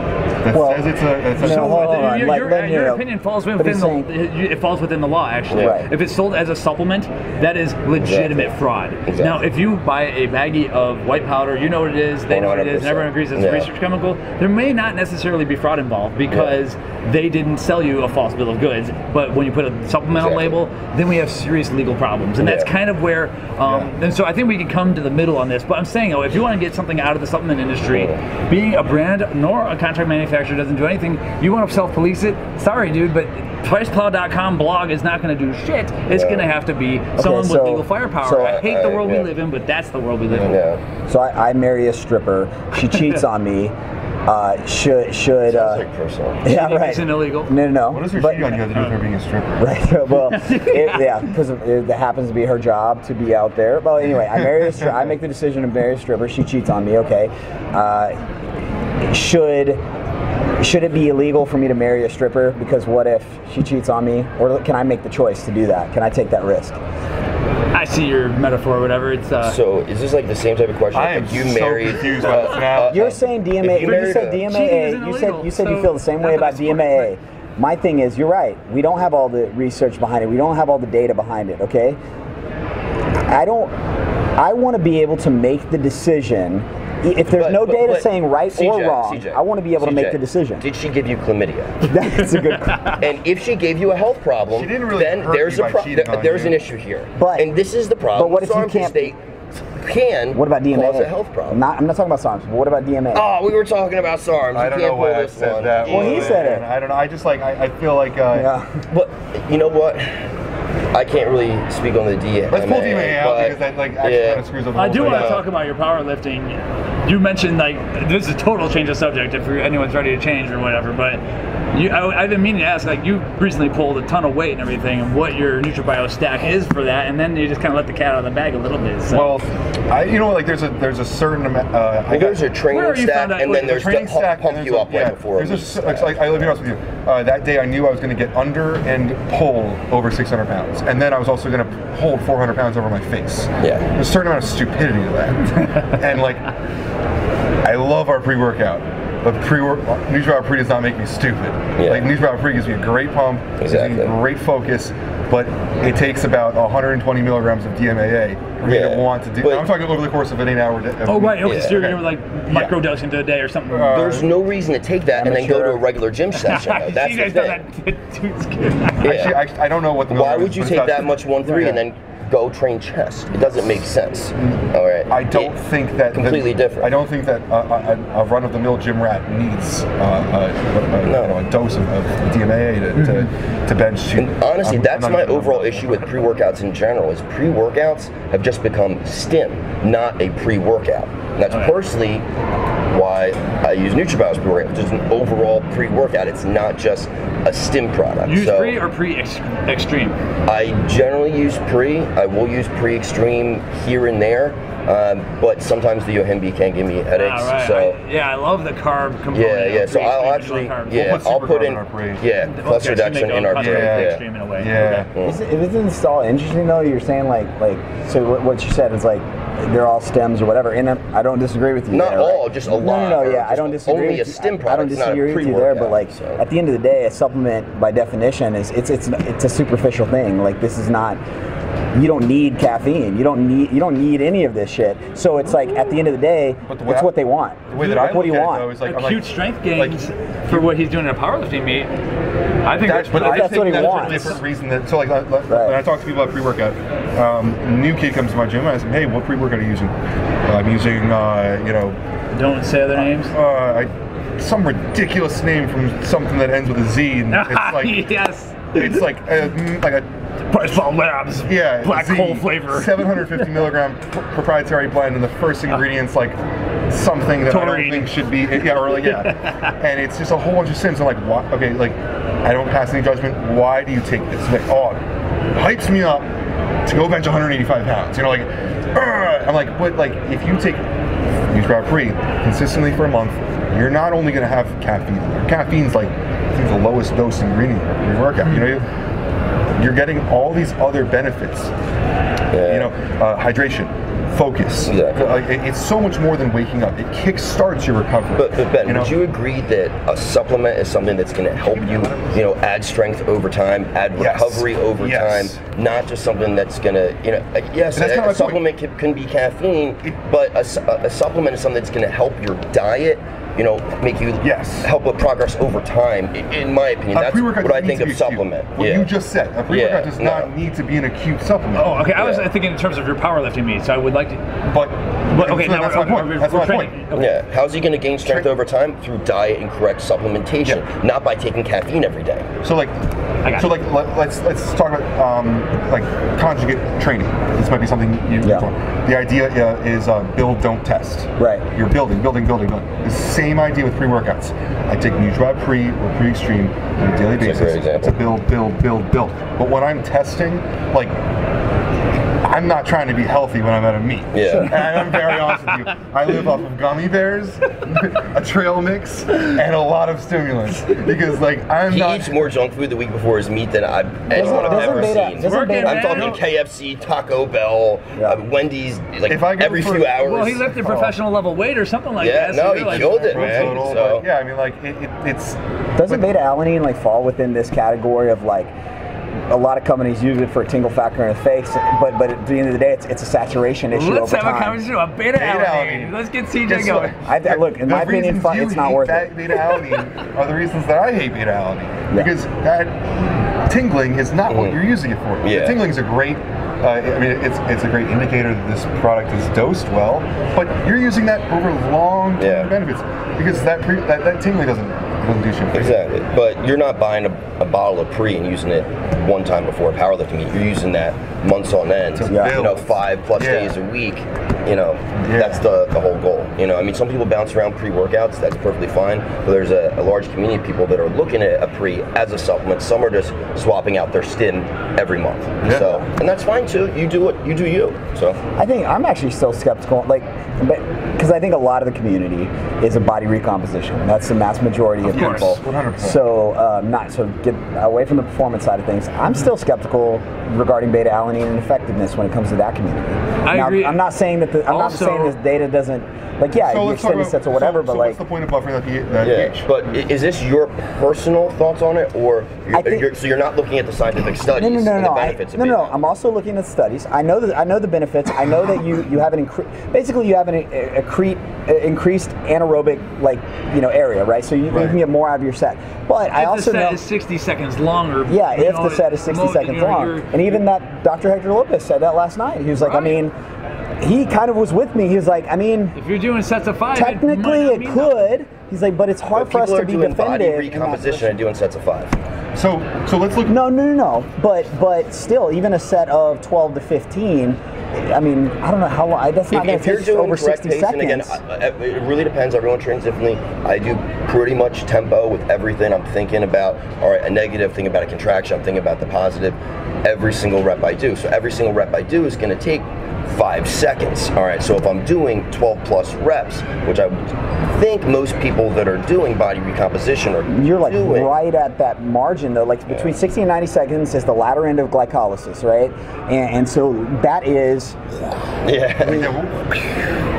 that well, says it's a, it's a no, hold on. Your, your, your, your opinion falls within the it falls within the law. Actually, right. If it's sold as a supplement, that is legitimate exactly. fraud. Exactly. Now, if you buy a baggie of white powder, you know what it is. They one hundred percent. Know what it is. And everyone agrees it's yeah. a research chemical. There may not necessarily be fraud involved because yeah. they didn't sell you a false bill of goods. But when you put a supplemental exactly. label, then we have serious legal problems, and yeah. that's kind of where. Um, yeah. And so I think we can come to the middle on this. But I'm saying, oh, if you want to get something out of the supplement industry. Yeah. Being a brand nor a contract manufacturer doesn't do anything. You want to self-police it? Sorry, dude, but price plow dot com blog is not going to do shit. It's yeah. going to have to be someone okay, so, with legal firepower. So I hate I, the world I, yeah. we live in, but that's the world we live in. Yeah. So I, I marry a stripper. She cheats on me. Uh, should should uh, like yeah cheating right? Isn't illegal. No, no. What does her cheating on you have to do with her being a stripper? Right. Well, it, yeah, because it, it happens to be her job to be out there. Well, anyway, I marry a stripper. I make the decision to marry a stripper. She cheats on me. Okay. Uh, should. Should it be illegal for me to marry a stripper? Because what if she cheats on me? Or can I make the choice to do that? Can I take that risk? I see your metaphor, whatever. It's uh, so. Is this like the same type of question? I am you so married, confused by this now. Uh, you're saying D M A A. You, you said D M A A. You said you said so you feel the same way about D M A A. Right. My thing is, you're right. We don't have all the research behind it. We don't have all the data behind it. Okay. I don't. I want to be able to make the decision. If there's but, no but, data but saying right C J, or wrong, C J, I want to be able C J, to make the decision. Did she give you chlamydia? That's a good question. And if she gave you a health problem, really then there's a pro th there's you. an issue here. But, and this is the problem. But what if SARM you can't? They can what about D M A A? Cause a health problem. Not, I'm not talking about SARMs. But what about D M A A? Oh, we were talking about SARMs. I don't know why I said one. that. Well, he said it. I don't know. I just like I, I feel like. Uh, yeah. But you know what? I can't really speak on the D M A A. Let's pull D M A A out because that like actually yeah. kind of screws up the whole I do thing. want to talk about your powerlifting. You mentioned like this is a total change of subject if anyone's ready to change or whatever, but you, I, I've been meaning to ask, like you recently pulled a ton of weight and everything, and what your NutraBio stack is for that, and then you just kind of let the cat out of the bag a little bit. So. Well, I, you know, like there's a there's a certain amount. Uh, well, there's a training stack, and like, then there's the stack pump, pump you up yeah, right before. There's a, like, I'll be honest with you. Uh, that day, I knew I was going to get under and pull over six hundred pounds, and then I was also going to hold four hundred pounds over my face. Yeah, there's a certain amount of stupidity to that, and like I love our pre-workout. But NutraBio Pre does not make me stupid. Yeah. Like NutraBio Pre gives me a great pump, exactly. gives me great focus, but it takes about one hundred twenty milligrams of D M A A for me yeah. to want to do. But I'm talking over the course of an eight-hour day. Oh right, okay, yeah. so you're okay. gonna like microdosing yeah. to a day or something. Uh, There's no reason to take that I'm and then sure. go to a regular gym session. Though. That's the thing. That. yeah. Actually, I, I don't know what. The Why would you is, take that much one three yeah. and then? Go train chest. It doesn't make sense. All right. I don't it, think that completely the, different. I don't think that a, a, a run-of-the-mill gym rat needs uh, a, a, no. you know, a dose of, of D M A A to, mm-hmm. to, to bench. And honestly, I'm, that's I'm my overall that. issue with pre-workouts in general. Is pre-workouts have just become stim, not a pre-workout. And that's right. personally why I use NutraBio's pre-workout, which is an overall pre-workout. It's not just a stim product. Use so pre or pre-extreme? I generally use pre. I will use pre-extreme here and there, um, but sometimes the Yohimbe can give me headaches. Ah, right. So I, yeah, I love the carb component. Yeah, yeah. So I'll actually, yeah, we'll I'll put in, in yeah, plus okay, reduction so in our pre. Yeah. In a way. yeah. yeah. Is it, isn't this all interesting though? You're saying like, like, so what, what you said is like, they're all stems or whatever, and I don't disagree with you. Not there, all, right? just a no, lot. No, no, yeah, I don't disagree. Only a stim product. I don't disagree with you there, but like so. at the end of the day, a supplement by definition is it's it's it's a superficial thing. Like this is not. You don't need caffeine. You don't need. You don't need any of this shit. So it's like at the end of the day, the it's I, what they want. The way that like, I what do you want? It, though, is like, acute like, strength gains like, for what he's doing in a powerlifting meet. I think that's, that's, but I that's think what he that's wants. That's a different reason. That, so like, like right. when I talk to people about pre-workout, um, new kid comes to my gym and I say, "Hey, what pre-workout are you using?" Well, I'm using, uh, you know. Don't say their names. Uh, I, some ridiculous name from something that ends with a Z. And it's like yes. It's like a, like a. PricePlow Labs, yeah, black coal flavor. seven hundred fifty milligram pr proprietary blend, and the first ingredient's like something that Taurine. I don't think should be, yeah, or like, yeah. And it's just a whole bunch of sims. I'm like, why? Okay, like, I don't pass any judgment. Why do you take this? Like, oh, it hypes me up to go bench one hundred eighty-five pounds. You know, like, Urgh! I'm like, but like, if you take NutraBio Pre consistently for a month, you're not only gonna have caffeine. Caffeine's like, I think the lowest dose ingredient in your workout. You know. You, You're getting all these other benefits, yeah. you know, uh, hydration, focus. Exactly. Like, it, it's so much more than waking up. It kickstarts your recovery. But, but Ben, you would know? you agree that a supplement is something that's going to help you, you know, add strength over time, add yes. recovery over yes. time, not just something that's going to, you know, like, yes, a, a supplement can, can be caffeine, it, but a, a supplement is something that's going to help your diet. You know, make you yes. help with progress over time. In my opinion, that's what I think of supplement. What yeah. you just said, a pre-workout yeah, does no. not need to be an acute supplement. Oh, okay. I yeah. was thinking in terms of your powerlifting meets. I would like to, but, but okay, now that's we're, my, we're, point. That's we're my point. Okay. Yeah, how's he going to gain strength Tra over time through diet and correct supplementation, yeah. not by taking caffeine every day. So like, so like, let, let's let's talk about um, like conjugate training. This might be something you. Yeah. The idea uh, is uh, build, don't test. Right. You're building, building, building, building. It's same idea with pre-workouts. I take NutraBio Pre or Pre-Extreme on a daily basis to build, build, build, build. But when I'm testing, like, I'm not trying to be healthy when I'm at a meet. Yeah. And I'm very honest with you. I live off of gummy bears, a trail mix, and a lot of stimulants. Because, like, I'm he not. He eats more junk food the week before his meet than I've, anyone I've ever seen. Working, I'm talking man. K F C, Taco Bell, yeah. uh, Wendy's, like, if I go every for, few hours. Well, he left a professional oh. level weight or something like yeah, that. Yeah, no, so he like, killed it, man. Total, so. But, yeah, I mean, like, it, it, it's. Doesn't beta alanine, like, fall within this category of, like, a lot of companies use it for a tingle factor in the face, but but at the end of the day, it's it's a saturation issue. Let's over have time. a conversation about beta alanine. Let's get C J going. I, I, look, in the my opinion, it's not worth it. Beta alanine are the reasons that I hate beta alanine yeah. because that tingling is not mm. what you're using it for. Yeah. The tingling's a great. Uh, I mean, it's it's a great indicator that this product is dosed well, but you're using that over long term yeah. benefits because that pre, that, that tingling doesn't doesn't do shit. Exactly, but you're not buying a, a bottle of Pre and using it one time before powerlifting. You're using that months on end, yeah. you know, five plus yeah. days a week. You know, yeah. that's the, the whole goal. You know, I mean, some people bounce around pre-workouts. That's perfectly fine. But there's a, a large community of people that are looking at a pre as a supplement. Some are just swapping out their stim every month. Yeah. So, and that's fine. You do what you do, you. So I think I'm actually still skeptical, like, but because I think a lot of the community is a body recomposition. That's the mass majority of, of people. one hundred percent. So um, not so get away from the performance side of things. I'm still skeptical regarding beta alanine and effectiveness when it comes to that community. I now, agree. I'm not saying that the, I'm also, not saying this data doesn't. Like, yeah, so extended sets or whatever, so, but so like... what's the point of buffering that, the, that yeah. H? But is this your personal thoughts on it, or... You're, think, you're, so you're not looking at the scientific studies no, no, no, and no, the benefits I, no, of it? No, no, I'm also looking at studies. I know the, I know the benefits. I know that you, you have an... Incre basically, you have an accrete, increased anaerobic, like, you know, area, right? So you, right. you can get more out of your set. But if I also know... the set know, is sixty seconds longer. Yeah, if know, the set is sixty seconds you're, long. You're, you're, and even that Doctor Hector Lopez said that last night. He was like, right. I mean... He kind of was with me. He was like, I mean, if you're doing sets of five, technically it, it could. Nothing. He's like, but it's hard but for us to be defended. People are doing body recomposition and doing sets of five. So, so let's look. No, no, no, no. But, but still, even a set of twelve to fifteen. I mean, I don't know how long. That's not going to take over sixty seconds. Again, it really depends. Everyone trains differently. I do pretty much tempo with everything. I'm thinking about, all right, a negative, thinking about a contraction. I'm thinking about the positive. Every single rep I do. So every single rep I do is going to take five seconds. All right, so if I'm doing twelve plus reps, which I think most people that are doing body recomposition are doing. You're like doing. Right at that margin though, like between yeah. sixty and ninety seconds is the latter end of glycolysis, right? And, and so that is. Yeah.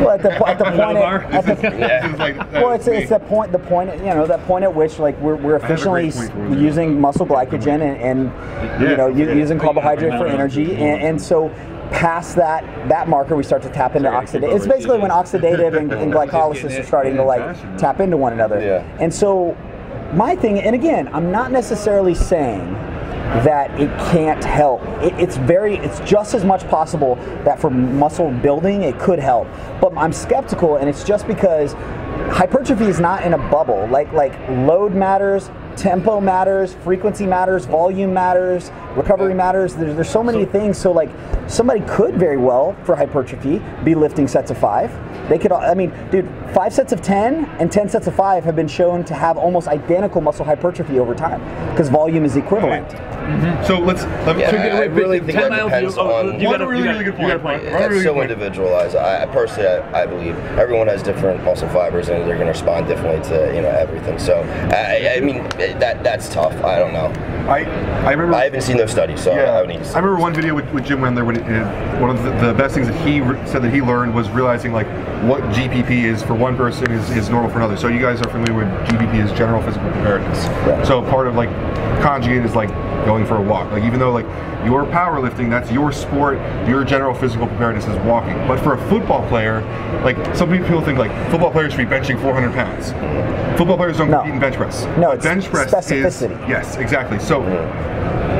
Well, at the, at the point, at, at the, yeah. like, well, it's, it's the point, the point, you know, that point at which like we're, we're efficiently using muscle glycogen and, and yeah. you know, yeah. using yeah. carbohydrate yeah. for energy, and, and so. Past that that marker, we start to tap into oxidative. It's basically when oxidative and, and glycolysis are starting to like tap into one another. Yeah. And so, my thing, and again, I'm not necessarily saying that it can't help. It, it's very, it's just as much possible that for muscle building it could help. But I'm skeptical, and it's just because hypertrophy is not in a bubble. Like like load matters. Tempo matters, frequency matters, volume matters, recovery matters. There's, there's so many so, things. So like somebody could very well for hypertrophy be lifting sets of five. They could, I mean, dude, five sets of ten and ten sets of five have been shown to have almost identical muscle hypertrophy over time because volume is equivalent. Mm-hmm. So let's, let me yeah, so I, I really think that depends on, you got a really, really good point. That's so individualized. I, I personally, I, I believe everyone has different muscle fibers and they're going to respond differently to, you know, everything. So I, I mean, that that's tough. I don't know. I I remember. I haven't seen those studies, so yeah, I would need to see. I remember one video with, with Jim Wendler. When it, it, one of the, the best things that he said that he learned was realizing like what G P P is for one person is, is normal for another. So you guys are familiar with G P P as general physical preparedness. Right. So part of like conjugate is like going for a walk. Like even though like your powerlifting, that's your sport, your general physical preparedness is walking. But for a football player, like some people think like football players should be benching four hundred pounds. Football players don't no. compete in bench press. No, it's bench press specificity. Is, yes, exactly. So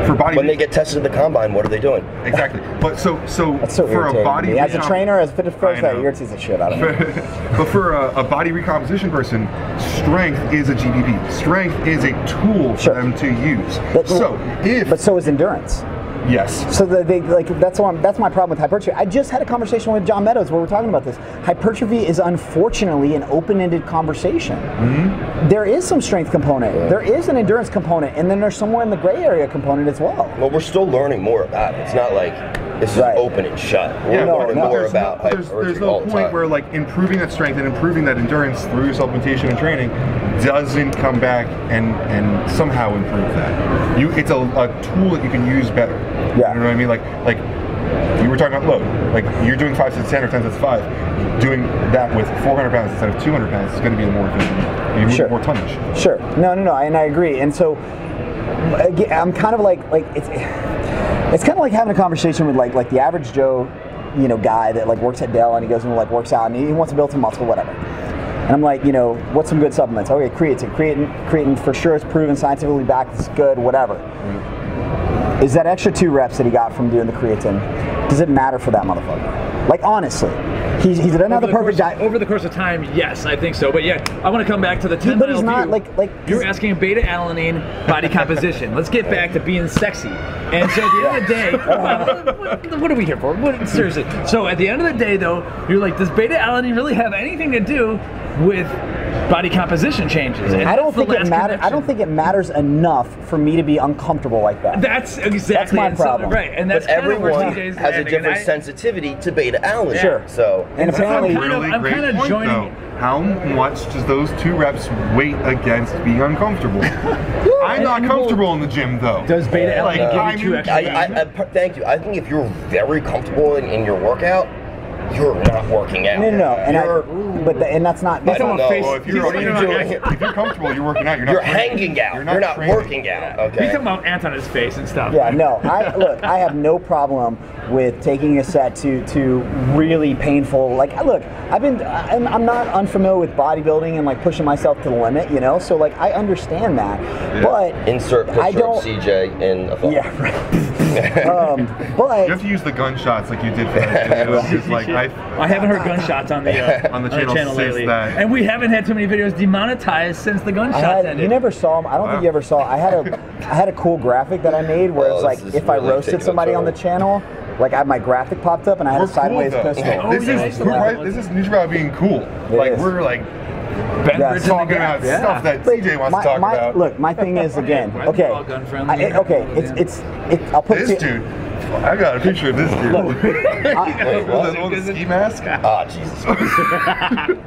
for body, when they get tested at the combine, what are they doing? Exactly. But so so, so for a body me. as a trainer, as a fitness pro, that irritates the shit out of me. But for a, a body recomposition person, strength is a G P P. Strength is a tool for sure. them to use. But, so if but so is endurance. Yes. So the, they like that's why I'm, that's my problem with hypertrophy. I just had a conversation with John Meadows where we're talking about this. Hypertrophy is unfortunately an open-ended conversation. Mm-hmm. There is some strength component. Yeah. There is an endurance component, and then there's somewhere in the gray area component as well. Well, we're still learning more about it. It's not like this is right. open and shut. We're yeah, learning no, no, more there's about no, there's, there's no all point time. Where like improving that strength and improving that endurance through supplementation and training doesn't come back and and somehow improve that. You, it's a, a tool that you can use better. Yeah. You know what I mean? Like, like you were talking about load. Like you're doing five sets ten or ten sets five. Doing that with four hundred pounds instead of two hundred pounds is going to be more efficient. You sure. move more tonnage. Sure. No, no, no. And I agree. And so again, I'm kind of like like it's it's kind of like having a conversation with like like the average Joe, you know, guy that like works at Dell and he goes and like works out and he wants to build some muscle, whatever. And I'm like, you know, what's some good supplements? Okay, creatine. Creatine, creatine for sure is proven scientifically backed. It's good. Whatever. Mm-hmm. Is that extra two reps that he got from doing the creatine, does it matter for that motherfucker? Like honestly, he's, he doesn't have the perfect diet. Over the course of time, yes, I think so. But yeah, I want to come back to the ten mile view. But he's not like, like you're asking beta alanine body composition. Let's get back to being sexy. And so at the end of the day, well, what, what are we here for? What, seriously. So at the end of the day though, you're like, does beta alanine really have anything to do with body composition changes? And I don't think it matters. I don't think it matters enough for me to be uncomfortable like that. That's exactly that's my problem, so, right? And that's but everyone has landing, a different I, sensitivity to beta alanine. Yeah. Sure. So and apparently, really I'm kind of, I'm kind of joining. Though. How much does those two reps weigh against being uncomfortable? I'm not comfortable in the gym though. Does beta alanine like, give you two extra reps? I, I, I, thank you. I think if you're very comfortable in, in your workout, you're not working out. No, no, no. And I, but the, and that's not. That's I don't know. Well, if, you're, you know doing, if you're comfortable, you're working out. You're not. You're training. hanging out. You're not, you're not working out. Yeah. Okay. He's talking about ants on his face and stuff. Yeah, no. I look. I have no problem with taking a set to to really painful. Like, look, I've been. I'm, I'm not unfamiliar with bodybuilding and like pushing myself to the limit. You know, so like I understand that. Yeah. But insert picture I don't, of C J in a phone. Yeah. Right. um, but you have to use the gunshots like you did for that. It was just like, I, I haven't heard gunshots on the uh, on the channel, on the channel lately, that. And we haven't had too many videos demonetized since the gunshots had, ended. You never saw them. I don't wow. think you ever saw. I had a I had a cool graphic that I made where oh, it's like if really I roasted somebody on the channel. Like I, my graphic popped up and I had we're a sideways cool, pistol. Oh, this, yeah, is, right, this is NutraBio being cool. It like is. We're like Ben yeah, talking about yeah. stuff that but C J wants my, to talk my, about. Look, my thing is again. okay, I, it, okay, it's it's. It, I'll put this dude. I got a picture of this dude. Look, I, Wait, what? With the ski mask? Ah, oh, Jesus.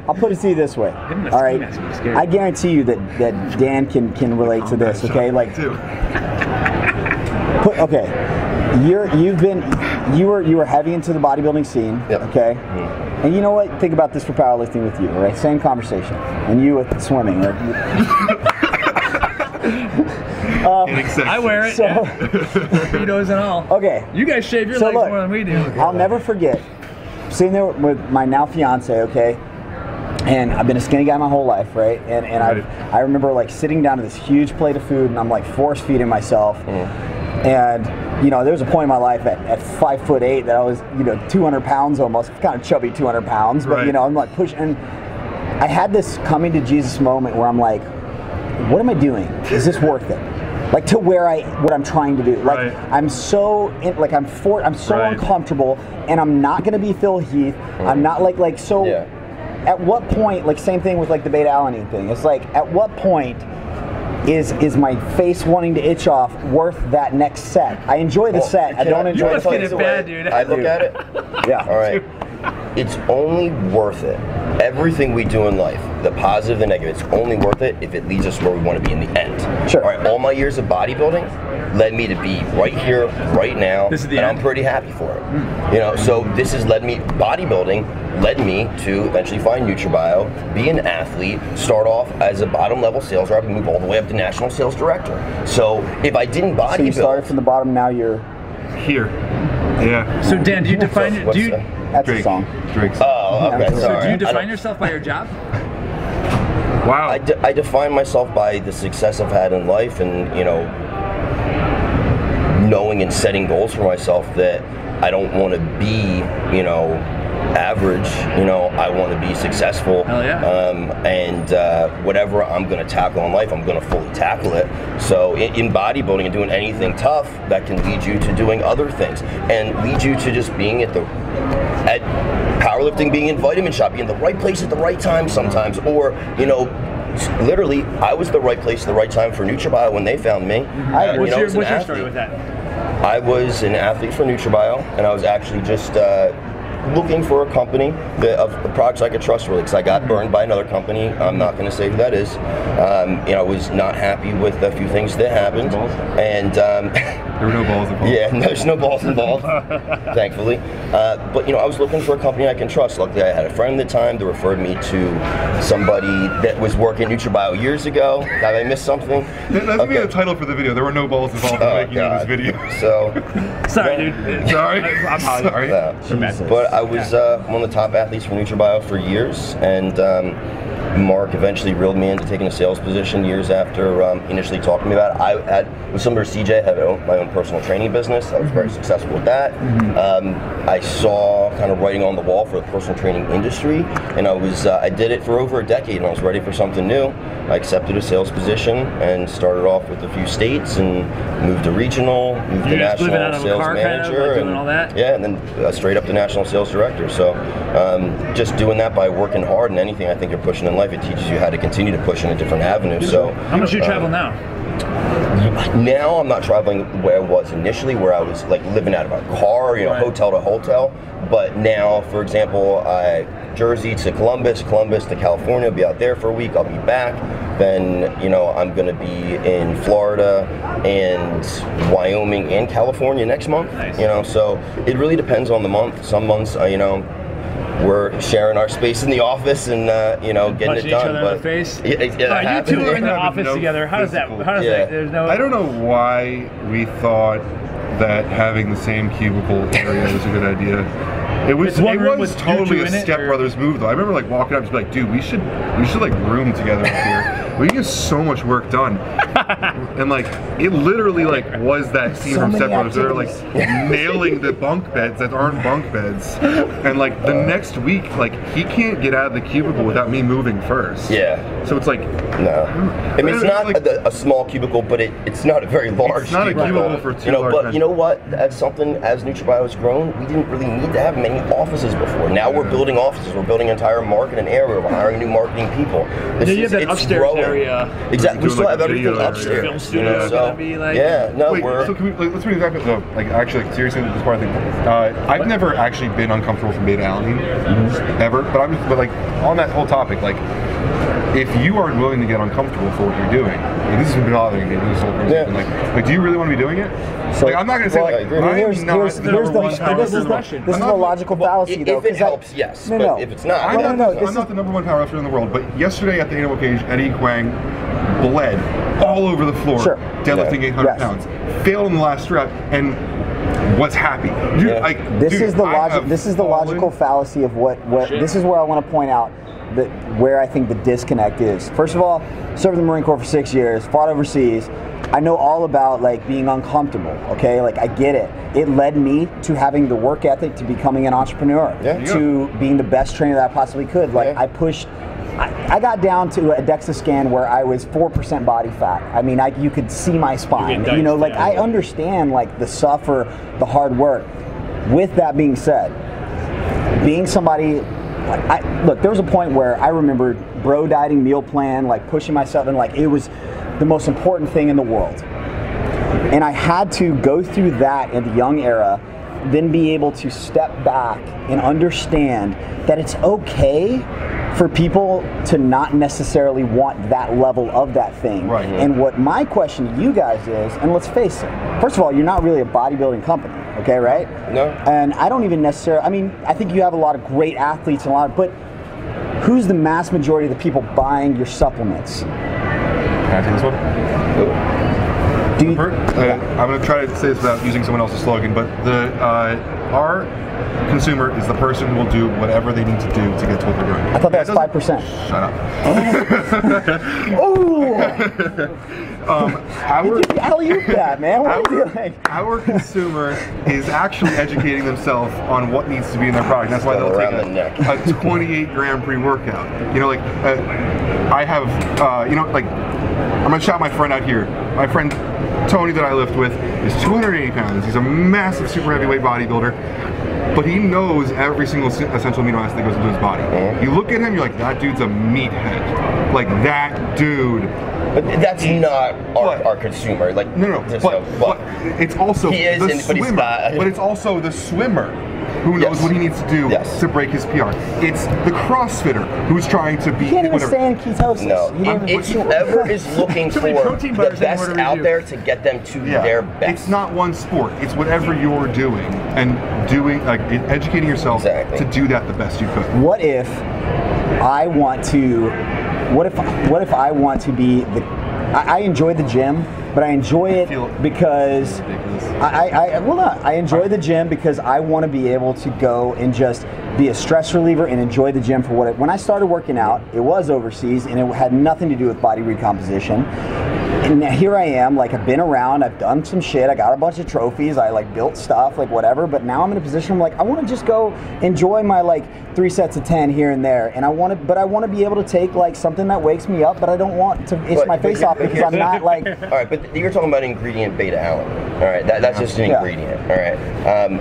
I'll put it to you this way. All right, I guarantee you that that Dan can can relate to this. Okay, like. Put, okay. You're, you've been, you were, you were heavy into the bodybuilding scene, yep. okay? Mm-hmm. And you know what? Think about this for powerlifting with you, right? Same conversation. And you with swimming, right? um, I wear it. So, speedos and all. Okay. You guys shave your so legs look, more than we do. I'll never forget sitting there with my now fiance, okay? And I've been a skinny guy my whole life, right? And and right. I I remember like sitting down to this huge plate of food, and I'm like force feeding myself. Mm. And, you know, there was a point in my life at, at five foot eight that I was, you know, two hundred pounds almost, kind of chubby two hundred pounds, but, right. you know, I'm like pushing. And I had this coming to Jesus moment where I'm like, what am I doing? Is this worth it? Like to where I, what I'm trying to do. Like right. I'm so, in, like I'm for, I'm so right. uncomfortable and I'm not going to be Phil Heath. Right. I'm not like, like, so yeah. at what point, like same thing with like the beta alanine thing. It's like, at what point Is is my face wanting to itch off worth that next set? I enjoy the well, set. I don't I, enjoy the set. It bad, dude. I look dude. at it. Yeah. All right. It's only worth it. Everything we do in life, the positive, the negative, it's only worth it if it leads us where we want to be in the end. Sure. All right. All my years of bodybuilding led me to be right here, right now, this is the and end. I'm pretty happy for it. Mm. You know. So this has led me bodybuilding. led me to eventually find NutraBio, be an athlete, start off as a bottom level sales rep, and move all the way up to national sales director. So if I didn't bodybuild, so you started from the bottom, now you're here. Yeah. So Dan, do you define so, it? Do you, the, that's Drake, a song. Drake's. Oh, okay. Sorry. So do you define yourself by your job? Wow. I, de I define myself by the success I've had in life, and you know, knowing and setting goals for myself that I don't want to be, you know. average, you know, I want to be successful. Hell yeah. um, and uh, whatever I'm going to tackle in life, I'm going to fully tackle it. So in, in bodybuilding and doing anything tough, that can lead you to doing other things and lead you to just being at the, at powerlifting, being in vitamin shop, being in the right place at the right time sometimes, or, you know, literally, I was the right place at the right time for NutraBio when they found me. Mm-hmm. I, you what's know, your, what's your story with that? I was an athlete for NutraBio, and I was actually just, uh, looking for a company that, of the products I could trust really, because I got burned by another company. I'm not going to say who that is. Um, you know, I was not happy with a few things that happened, and um, there were no balls involved. Yeah, no, there's no balls involved, thankfully. Uh, but you know, I was looking for a company I can trust. Luckily, I had a friend at the time that referred me to somebody that was working NutraBio years ago. Have I missed something? That's okay. Be the title for the video. There were no balls involved in oh, making this video. So sorry, then, dude. Sorry, I'm sorry. Uh, but. I was uh, one of the top athletes for NutraBio for years, and um, Mark eventually reeled me into taking a sales position years after um, initially talking to me about it. I had, was similar to C J, had my own personal training business. I was very successful with that. Um, I saw kind of writing on the wall for the personal training industry, and I was uh, I did it for over a decade, and I was ready for something new. I accepted a sales position and started off with a few states and moved to regional, moved to national sales manager, and all that. Yeah, and then uh, straight up to national sales director. So um, just doing that by working hard and anything I think you're pushing in life, it teaches you how to continue to push in a different avenue. So how much do you um, travel now? Now I'm not traveling where I was initially, where I was like living out of my car, you know, right. hotel to hotel. But now, for example, I Jersey to Columbus, Columbus to California, I'll be out there for a week, I'll be back. Then, you know, I'm gonna be in Florida and Wyoming and California next month. Nice. You know, so it really depends on the month. Some months, uh, you know, we're sharing our space in the office and uh, you know, getting Punching it done. Each other but in the face. Yeah, yeah, that right, you two are in the office no together. How does that? How does yeah. that? There's no. I don't know why we thought that having the same cubicle area was a good idea. It was, it was totally a Step Brothers move though. I remember like walking up and be like, dude, we should we should like room together up here. We can get so much work done. And like, it literally like was that scene so from Step Brothers where they're like nailing the bunk beds that aren't bunk beds. And like the uh, next week, like he can't get out of the cubicle without me moving first. Yeah. So it's like, no. I mean, it's not like, a, a small cubicle, but it, it's not a very large it's not cubicle. Not a cubicle for two you know, large But men. You know what, as something, as NutraBio has grown, we didn't really need to have many offices before. Now yeah. we're building offices. We're building entire marketing area. We're hiring new marketing people. This yeah, you is, have that upstairs growing. area. Exactly. We still like have everything area. upstairs. Film studio. You know, so, be like, yeah. No. Wait, we're, so can we, like, let's bring it back up though. Like actually, like, seriously, this part of the thing. Uh, I've never actually been uncomfortable from beta alanine mm-hmm. ever. But I'm. But like on that whole topic, like if you aren't willing to get uncomfortable for what you're doing, like, this has been bothering me this whole person. Yeah. Like, like, do you really want to be doing it? So, like, I'm not gonna say well, like I am mean, not here's, the here's number the, one power this is the, this is the logical well, fallacy if though. If it helps, I, yes. No, no. But if it's not, I'm, well, not, no, no, I'm not the number one power lifter in the world. But yesterday at the animal cage, Eddie Quang bled all over the floor, sure. deadlifting yeah. eight hundred yes. pounds, failed in the last rep, and was happy. Dude, yeah. I, this dude, is the logic. This is the logical fallacy of what. What this is where I want to point out. That where I think the disconnect is. First of all, served in the Marine Corps for six years, fought overseas. I know all about like being uncomfortable, okay? Like I get it. It led me to having the work ethic, to becoming an entrepreneur, yeah. to being the best trainer that I possibly could. Like yeah. I pushed, I, I got down to a DEXA scan where I was four percent body fat. I mean, I, you could see my spine. You, you know, like I understand like the suffer, the hard work. With that being said, being somebody, I, look, there was a point where I remember bro dieting, meal plan, like pushing myself, and like it was the most important thing in the world. And I had to go through that in the young era, then be able to step back and understand that it's okay for people to not necessarily want that level of that thing. Right. And what my question to you guys is, and let's face it, first of all, you're not really a bodybuilding company, okay, right? No. And I don't even necessarily, I mean, I think you have a lot of great athletes and a lot of, but who's the mass majority of the people buying your supplements? Can I take this one? Oh. Do you, uh, I'm gonna try to say this without using someone else's slogan, but the, uh, our consumer is the person who will do whatever they need to do to get to what they're doing. I thought that was five percent. Shut up. Oh. um, our alley-oop that, man. What our, like? Our consumer is actually educating themselves on what needs to be in their product. That's why they'll take a, a twenty-eight gram pre-workout. You know, like uh, I have, uh, you know, like I'm gonna shout my friend out here. My friend Tony that I lift with is two hundred eighty pounds. He's a massive, super heavyweight bodybuilder, but he knows every single essential amino acid that goes into his body. Yeah. You look at him, you're like, that dude's a meathead. Like, that dude. But that's not our, our consumer. Like, no, no, but, no, but it's also he is the in, swimmer. But, he's but it's also the swimmer who knows yes. what he needs to do yes. to break his P R. It's the CrossFitter who's trying to be. You can't even stand ketosis. No, if you ever is looking for the best out there to get them to yeah. their best. It's not one sport. It's whatever you're doing and doing, like educating yourself exactly. to do that the best you could. What if I want to? What if? What if I want to be the? I, I enjoy the gym. But I enjoy it because I, I, I well not. I enjoy the gym because I want to be able to go and just be a stress reliever and enjoy the gym for what it. When I started working out, it was overseas and it had nothing to do with body recomposition. And here I am, like I've been around, I've done some shit, I got a bunch of trophies, I like built stuff, like whatever. But now I'm in a position where I'm like I want to just go enjoy my like three sets of ten here and there, and I want to, but I want to be able to take like something that wakes me up, but I don't want to itch but, my face off because I'm not like. All right, but you're talking about ingredient beta alanine. All right, that, that's just an yeah. ingredient. All right, um,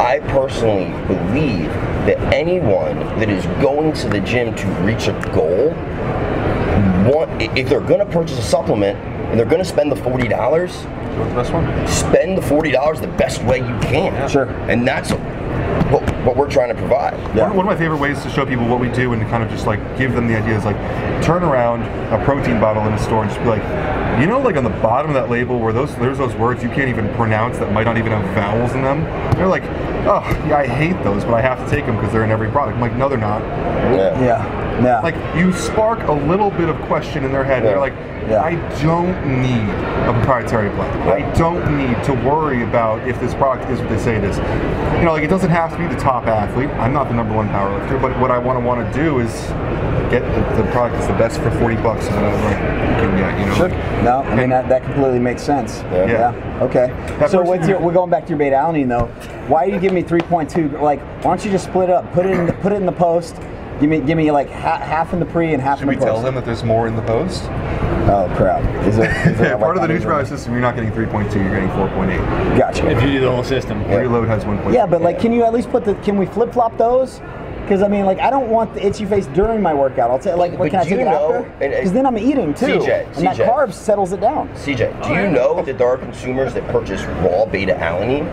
I personally believe that anyone that is going to the gym to reach a goal, want, if they're going to purchase a supplement and they're going to spend the forty dollars, the best one? Spend the forty dollars the best way you can. Yeah. Sure. And that's well, what we're trying to provide. Yeah. One, one of my favorite ways to show people what we do and kind of just like give them the idea is like turn around a protein bottle in a store and just be like, you know, like on the bottom of that label where those there's those words you can't even pronounce that might not even have vowels in them. They're like, oh, yeah, I hate those, but I have to take them because they're in every product. I'm like, no, they're not. Yeah. Yeah. Yeah. Like you spark a little bit of question in their head. Yeah. They're like, yeah. I don't need a proprietary blend. Yeah. I don't need to worry about if this product is what they say it is. You know, like it doesn't have to be the top athlete. I'm not the number one powerlifter, but what I want to want to do is get the, the product that's the best for forty bucks that I like can get. You know. Sure. No, I mean that, that completely makes sense. Yeah. yeah. yeah. Okay. That so what's your, we're going back to your beta alanine though. Why are you giving me three point two? Like, why don't you just split it up? Put it in the, put it in the post. Give me, give me like ha half in the pre and half Should in the post. Should we tell them that there's more in the post? Oh crap! Is it, is yeah, part of the NutraBio system, you're not getting three point two, you're getting four point eight. Gotcha. If you do the whole system, yeah. your load has one point eight. Yeah, but yeah. like, can you at least put the? Can we flip flop those? Because I mean, like, I don't want the itchy face during my workout. I'll tell like, what but can I take it after? Because then I'm eating too, C J, and that C J, carb settles it down. C J, do you know that there are consumers that purchase raw beta alanine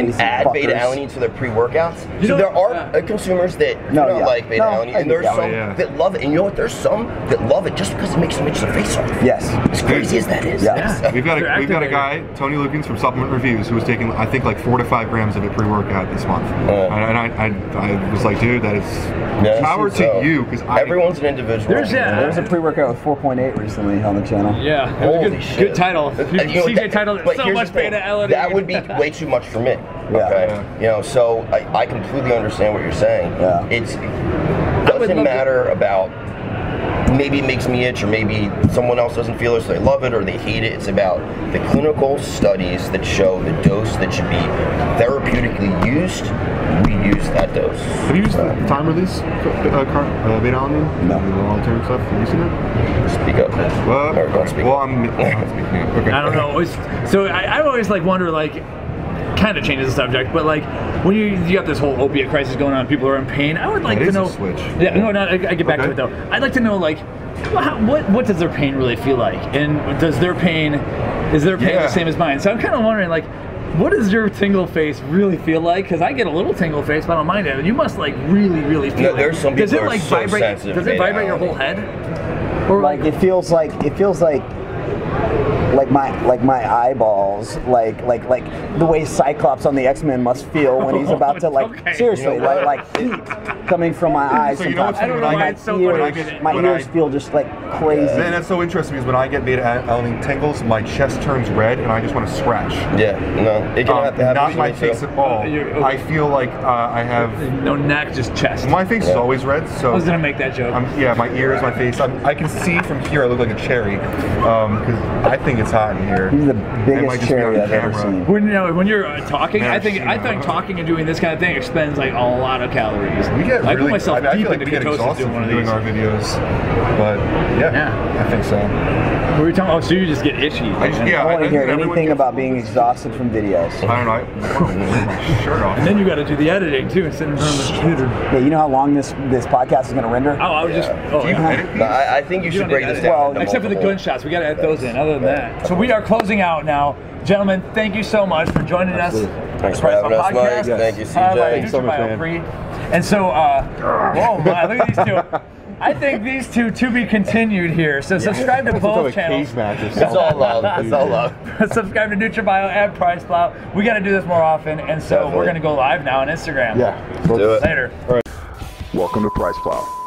and add fuckers. beta alanine to their pre-workouts? So know, there are yeah. consumers that do no, not yeah. like beta no, alanine, and there's yeah. some oh, yeah. that love it. And you know what? There's some that love it just because it makes them itch their face off. Yes, as crazy as that is. Yes. Yeah. We've got a, we've got a guy, Tony Lukens from Supplement Reviews, who was taking I think like four to five grams of it pre-workout this month, oh. and I, I I was like, dude. That is yes, power to so. you because everyone's an individual. There's, yeah. There's a pre-workout with four point eight recently on the channel. Yeah, Holy a good, shit. good title. You, you know, C J that, titled it so much beta alanine. That would be way too much for me. Yeah. Okay, yeah. you know, so I, I completely understand what you're saying. Yeah, it's, it doesn't matter to. about. Maybe it makes me itch, or maybe someone else doesn't feel it, so they love it or they hate it. It's about the clinical studies that show the dose that should be therapeutically used. We use that dose. Have you used uh, the time release uh, car, uh, beta alanine? No. The long-term stuff. Have you seen it? Speak up. Well, or don't speak well up. I'm, I'm speaking up. Okay. I don't know. So I, I always like wonder like. Kind of changes the subject, but like when you you got this whole opiate crisis going on, people are in pain. I would like it to is know. A switch. Yeah, no, not I, I get back okay. to it though. I'd like to know like, what, what what does their pain really feel like, and does their pain is their pain yeah. the same as mine? So I'm kind of wondering like, what does your tingle face really feel like? Because I get a little tingle face, but I don't mind it. And you must like really really feel. No, there's some people does it like so vibrate? Does it vibrate your whole head? Or like it feels like it feels like. Like my like my eyeballs, like like like the way Cyclops on the X-Men must feel when he's about to like okay. seriously you know like like heat coming from my eyes. So you know what's I don't know why it's so ears, funny. I get, my ears I, feel just like crazy. Yeah. And that's so interesting because when I get beta alanine tingles, my chest turns red and I just want to scratch. Yeah, no, it can um, happen. Not happens my face too. at all. Okay. I feel like uh, I have no neck, just chest. My face yeah. is always red, so I was gonna make that joke. I'm, yeah, my ears, my face. I'm, I can see from here. I look like a cherry because um, I think. It's hot in here. He's the biggest cherry I've ever seen. When, you know, when you're uh, talking, I think I think talking and doing this kind of thing expends like a lot of calories. We get I really, put myself I mean, deep I feel like into we get ketosis doing one of these. Doing our videos, but yeah, yeah, I think so. What were you talking? Oh, so you just get itchy. I just, yeah, I don't want to hear anything about being exhausted from videos. I don't know. I want to wear my shirt off. And then you got to do the editing too and sit in front of the computer. Yeah, you know how long this this podcast is going to render? Oh, I was yeah. just. Oh, yeah. no, I, I think you, you should break this down. Well, except for the gunshots, we got to add those in. Other than that. So we are closing out now. Gentlemen, thank you so much for joining Absolutely. us. Thanks for having us, Mike. Yes. Thank you, C J. Thanks so much, man. And so, uh, whoa, wow, look at these two. I think these two to be continued here. So subscribe yeah. to both channels. It's all love. It's all love. Subscribe to NutraBio and PricePlow. We got to do this more often. And so Definitely. we're going to go live now on Instagram. Yeah, let's do it. Later. All right. Welcome to PricePlow.